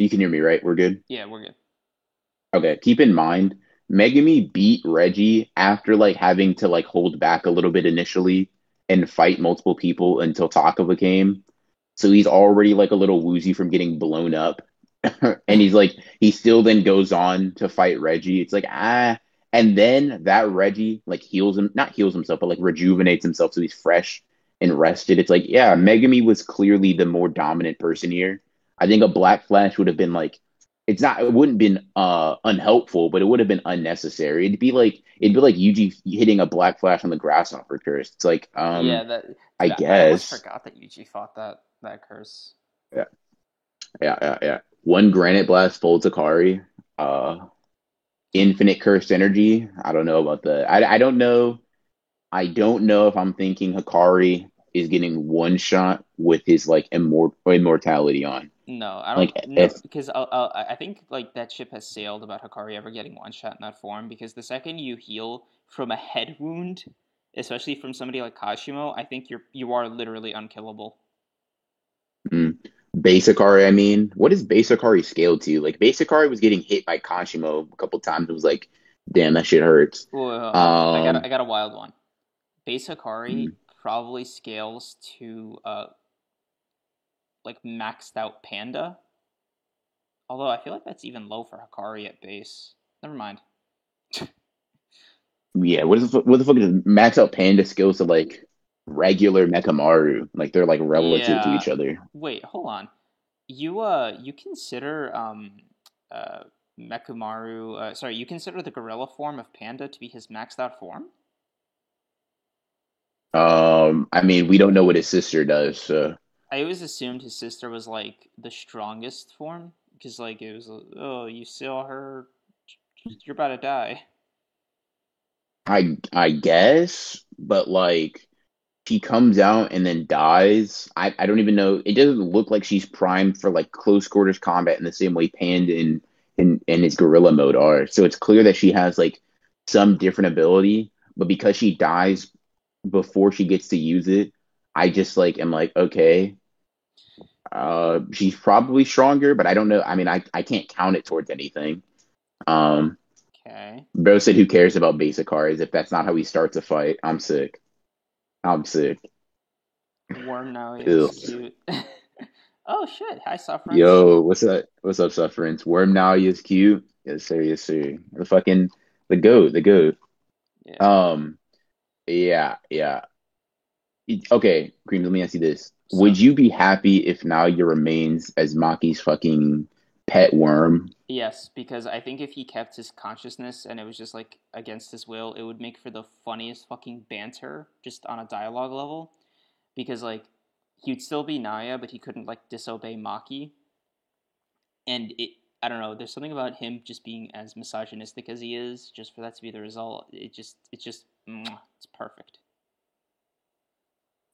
can hear me, right? We're good? Yeah, we're good. Okay, keep in mind, Megumi beat Reggie after, like, having to, like, hold back a little bit initially and fight multiple people until Takava came. So he's already, like, a little woozy from getting blown up. And he's, like, he still then goes on to fight Reggie. It's like, And then that Reggie, like, rejuvenates himself so he's fresh and rested. It's like, yeah, Megumi was clearly the more dominant person here. I think a black flash would have been, like, it wouldn't have been unhelpful, but it would have been unnecessary. It'd be like Yuji hitting a black flash on the grasshopper curse. It's like, I guess. I almost forgot that Yuji fought that curse. Yeah. One granite blast folds Hakari. Infinite cursed energy. I don't know about that. I don't know. I don't know if I'm thinking Hakari is getting one shot with his like immortality on. No, I don't like, because I think like that ship has sailed about Hakari ever getting one shot in that form, because the second you heal from a head wound, especially from somebody like Kashimo, I think you are literally unkillable. Base Hakari, I mean, what is Base Hakari scaled to? Like Base Hakari was getting hit by Kashimo a couple times. It was like, damn, that shit hurts. Whoa, I got a wild one. Base Hakari probably scales to like maxed out Panda. Although I feel like that's even low for Hakari at base. Never mind. Yeah, what the fuck is max out Panda skills to like regular Mechamaru? Like they're like relative to each other. Wait, hold on. You consider the gorilla form of Panda to be his maxed out form? I mean, we don't know what his sister does, so I always assumed his sister was, like, the strongest form, Because, like, it was, oh, you saw her, you're about to die. I guess, but, like, she comes out and then dies. I don't even know. It doesn't look like she's primed for, like, close quarters combat in the same way Panda and his gorilla mode are. So it's clear that she has, like, some different ability, but because she dies before she gets to use it, I just, like, am like, okay. She's probably stronger, but I don't know. I mean, I can't count it towards anything. Okay. Bro said, who cares about basic cards? If that's not how he starts a fight, I'm sick. Warm now. Cute. Oh, shit. Hi, Sufferance. Yo, what's up? What's up, Sufferance? Worm now is cute. Yes, sir. Yes, sir. The fucking, the goat. Yeah. Yeah. Okay, Creams, let me ask you this. So, would you be happy if Naoya remains as Maki's fucking pet worm? Yes, because I think if he kept his consciousness and it was just, like, against his will, it would make for the funniest fucking banter just on a dialogue level. Because, like, he'd still be Naoya, but he couldn't, like, disobey Maki. And I don't know, there's something about him just being as misogynistic as he is, just for that to be the result. It's just, it's perfect.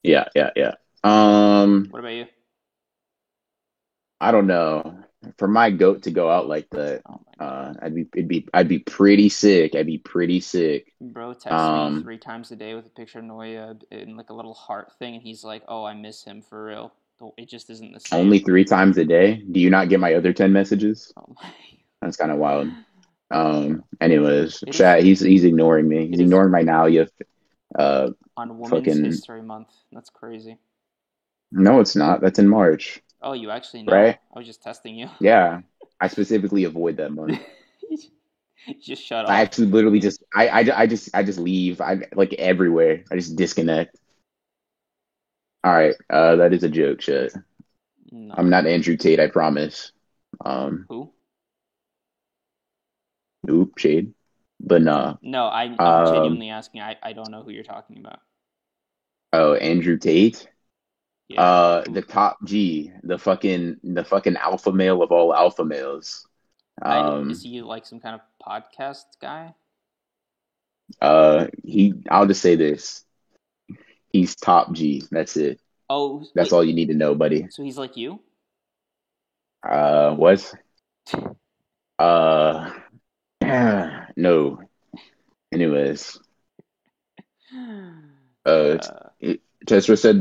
Yeah. What about you? I don't know. For my goat to go out like that, I'd be pretty sick. Bro texts me 3 times a day with a picture of Naoya and like a little heart thing, and he's like, "Oh, I miss him for real." It just isn't the same. Only 3 times a day? Do you not get my other 10 messages? Oh my. That's kind of wild. Anyways, chat. He's ignoring me. He's ignoring my Naoya. On Women's History Month. That's crazy. No, it's not. That's in March. Oh, you actually know. Right? I was just testing you. Yeah. I specifically avoid that month. You just shut up. I actually literally just I just leave. I like everywhere. I just disconnect. All right. That is a joke, shit. No. I'm not Andrew Tate, I promise. Who? Oop, shade. But nah. No, I'm genuinely asking. I don't know who you're talking about. Oh, Andrew Tate? Yeah. The top G, the fucking alpha male of all alpha males. Is he like some kind of podcast guy? I'll just say this. He's top G. That's it. Oh, that's all you need to know, buddy. So he's like you? What? No. Anyways. Tesra said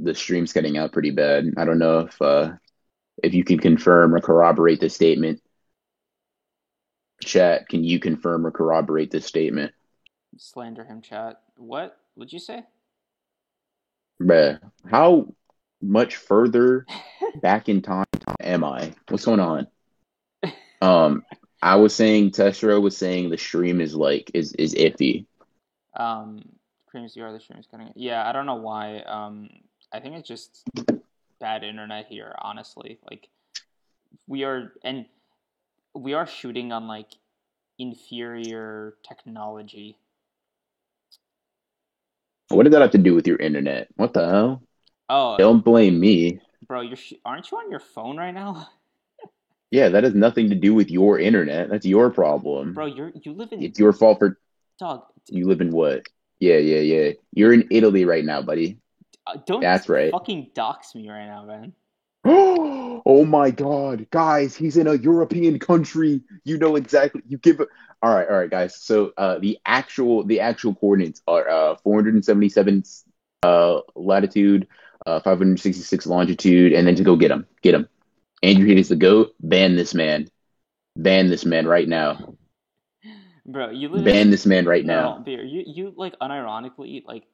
the stream's getting out pretty bad. I don't know if you can confirm or corroborate this statement. Chat, can you confirm or corroborate this statement? Slander him, chat. What would you say? Bruh, how much further back in time am I? What's going on? I was saying Tesra was saying the stream is like is iffy. Creams, you are the stream's cutting. Yeah, I don't know why. I think it's just bad internet here, honestly. Like, we are shooting on like inferior technology. What did that have to do with your internet? What the hell? Oh, don't blame me, bro. Aren't you on your phone right now? Yeah, that has nothing to do with your internet. That's your problem, bro. You live in. It's your fault for. Dog. You live in what? Yeah. You're in Italy right now, buddy. Don't That's right. fucking dox me right now, man. Oh my god. Guys, he's in a European country. You know exactly. You give a... All right, guys. So, the actual coordinates are 477 latitude, 566 longitude, and then to go get him. Andrew Tate is the GOAT. Ban this man right now. Bro, you literally ban this man right now. Beer, you like unironically like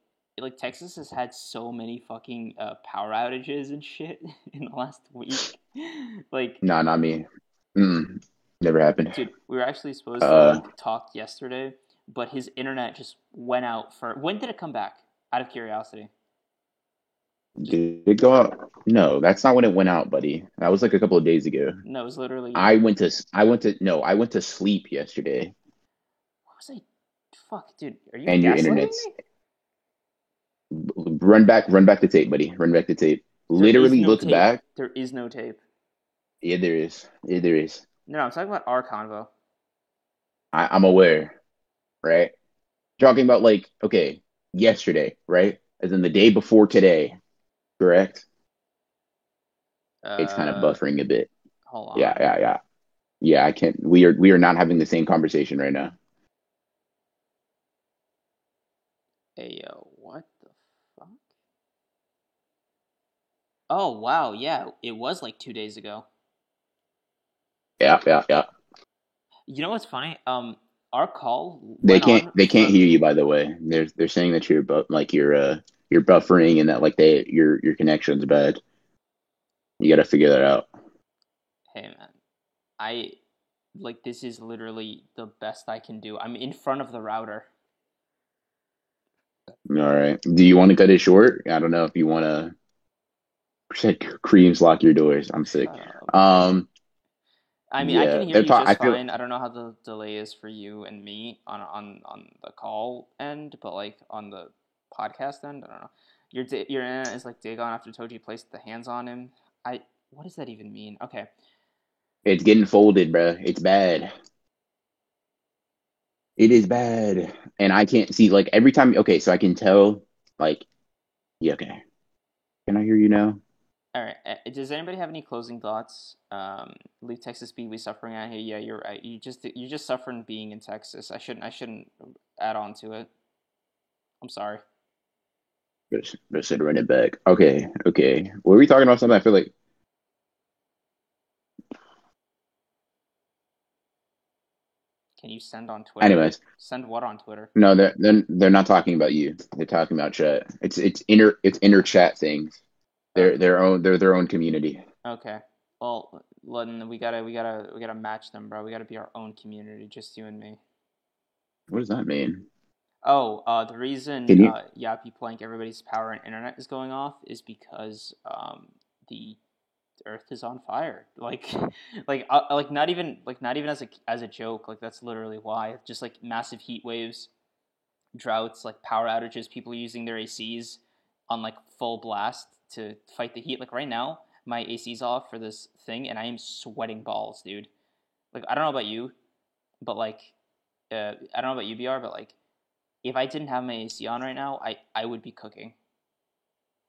Texas has had so many fucking power outages and shit in the last week. Like, no, not me. Never happened. Dude, we were actually supposed to talk yesterday, but his internet just went out for. When did it come back? Out of curiosity. Did it go out? No, that's not when it went out, buddy. That was like a couple of days ago. No, it was literally. I went to sleep yesterday. Fuck, dude, are you? And your internet's. Me? Run back the tape, buddy. Literally, look back. There is no tape. Yeah, there is. Yeah, there is. No, I'm talking about our convo. I'm aware, right? Talking about, like, okay, yesterday, right? As in the day before today, correct? It's kind of buffering a bit. Hold on. Yeah. Yeah, I can't. We are not having the same conversation right now. Hey, yo, what the fuck? Oh, wow, yeah. It was like 2 days ago. Yeah. You know what's funny? Our call. They can't hear you. By the way, they're saying that you're buffering and that like your connection's bad. You got to figure that out. Hey man, this is literally the best I can do. I'm in front of the router. All right. Do you want to cut it short? I don't know if you want to. Said Creams, lock your doors. I'm sick. I mean, yeah, I can hear you fine. I don't know how the delay is for you and me on the call end, but, like, on the podcast end, I don't know. Your aunt is, like, Dagon after Toji placed the hands on him. What does that even mean? Okay. It's getting folded, bro. It's bad. It is bad. And I can't see, like, every time... Okay, so I can tell, like... Yeah, okay. Can I hear you now? All right. Does anybody have any closing thoughts? Leave Texas be. We suffering out here. Yeah, you're right. You're just suffering being in Texas. I shouldn't add on to it. I'm sorry. Just should run it back. Okay. Were we talking about something? I feel like. Can you send on Twitter? Anyways, send what on Twitter? No, they're not talking about you. They're talking about chat. It's inner chat things. They're their own community. Okay. Well, Ludden, we gotta match them, bro. We gotta be our own community, just you and me. What does that mean? Oh, the reason Yappy Plank, everybody's power and internet is going off is because the Earth is on fire. Not even as a joke. Like that's literally why. Just like massive heat waves, droughts, like power outages, people using their ACs on like full blast to fight the heat. Like right now, my AC's off for this thing, and I am sweating balls, dude. Like I don't know about you, but like I don't know about you, BR, but like if I didn't have my AC on right now, I would be cooking.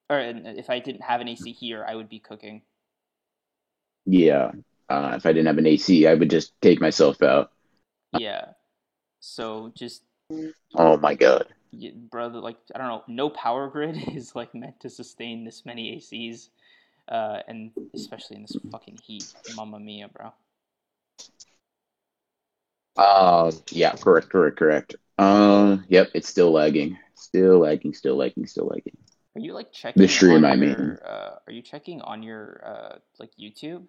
Or if I didn't have an AC here, I would be cooking. Yeah, if I didn't have an AC, I would just take myself out. Yeah, so just. Oh my god. Yeah, brother, like, I don't know, no power grid is, like, meant to sustain this many ACs, and especially in this fucking heat. Mamma mia, bro. Yeah, correct. Yep, it's still lagging. Are you, like, checking the stream, I mean. Are you checking on your, like, YouTube?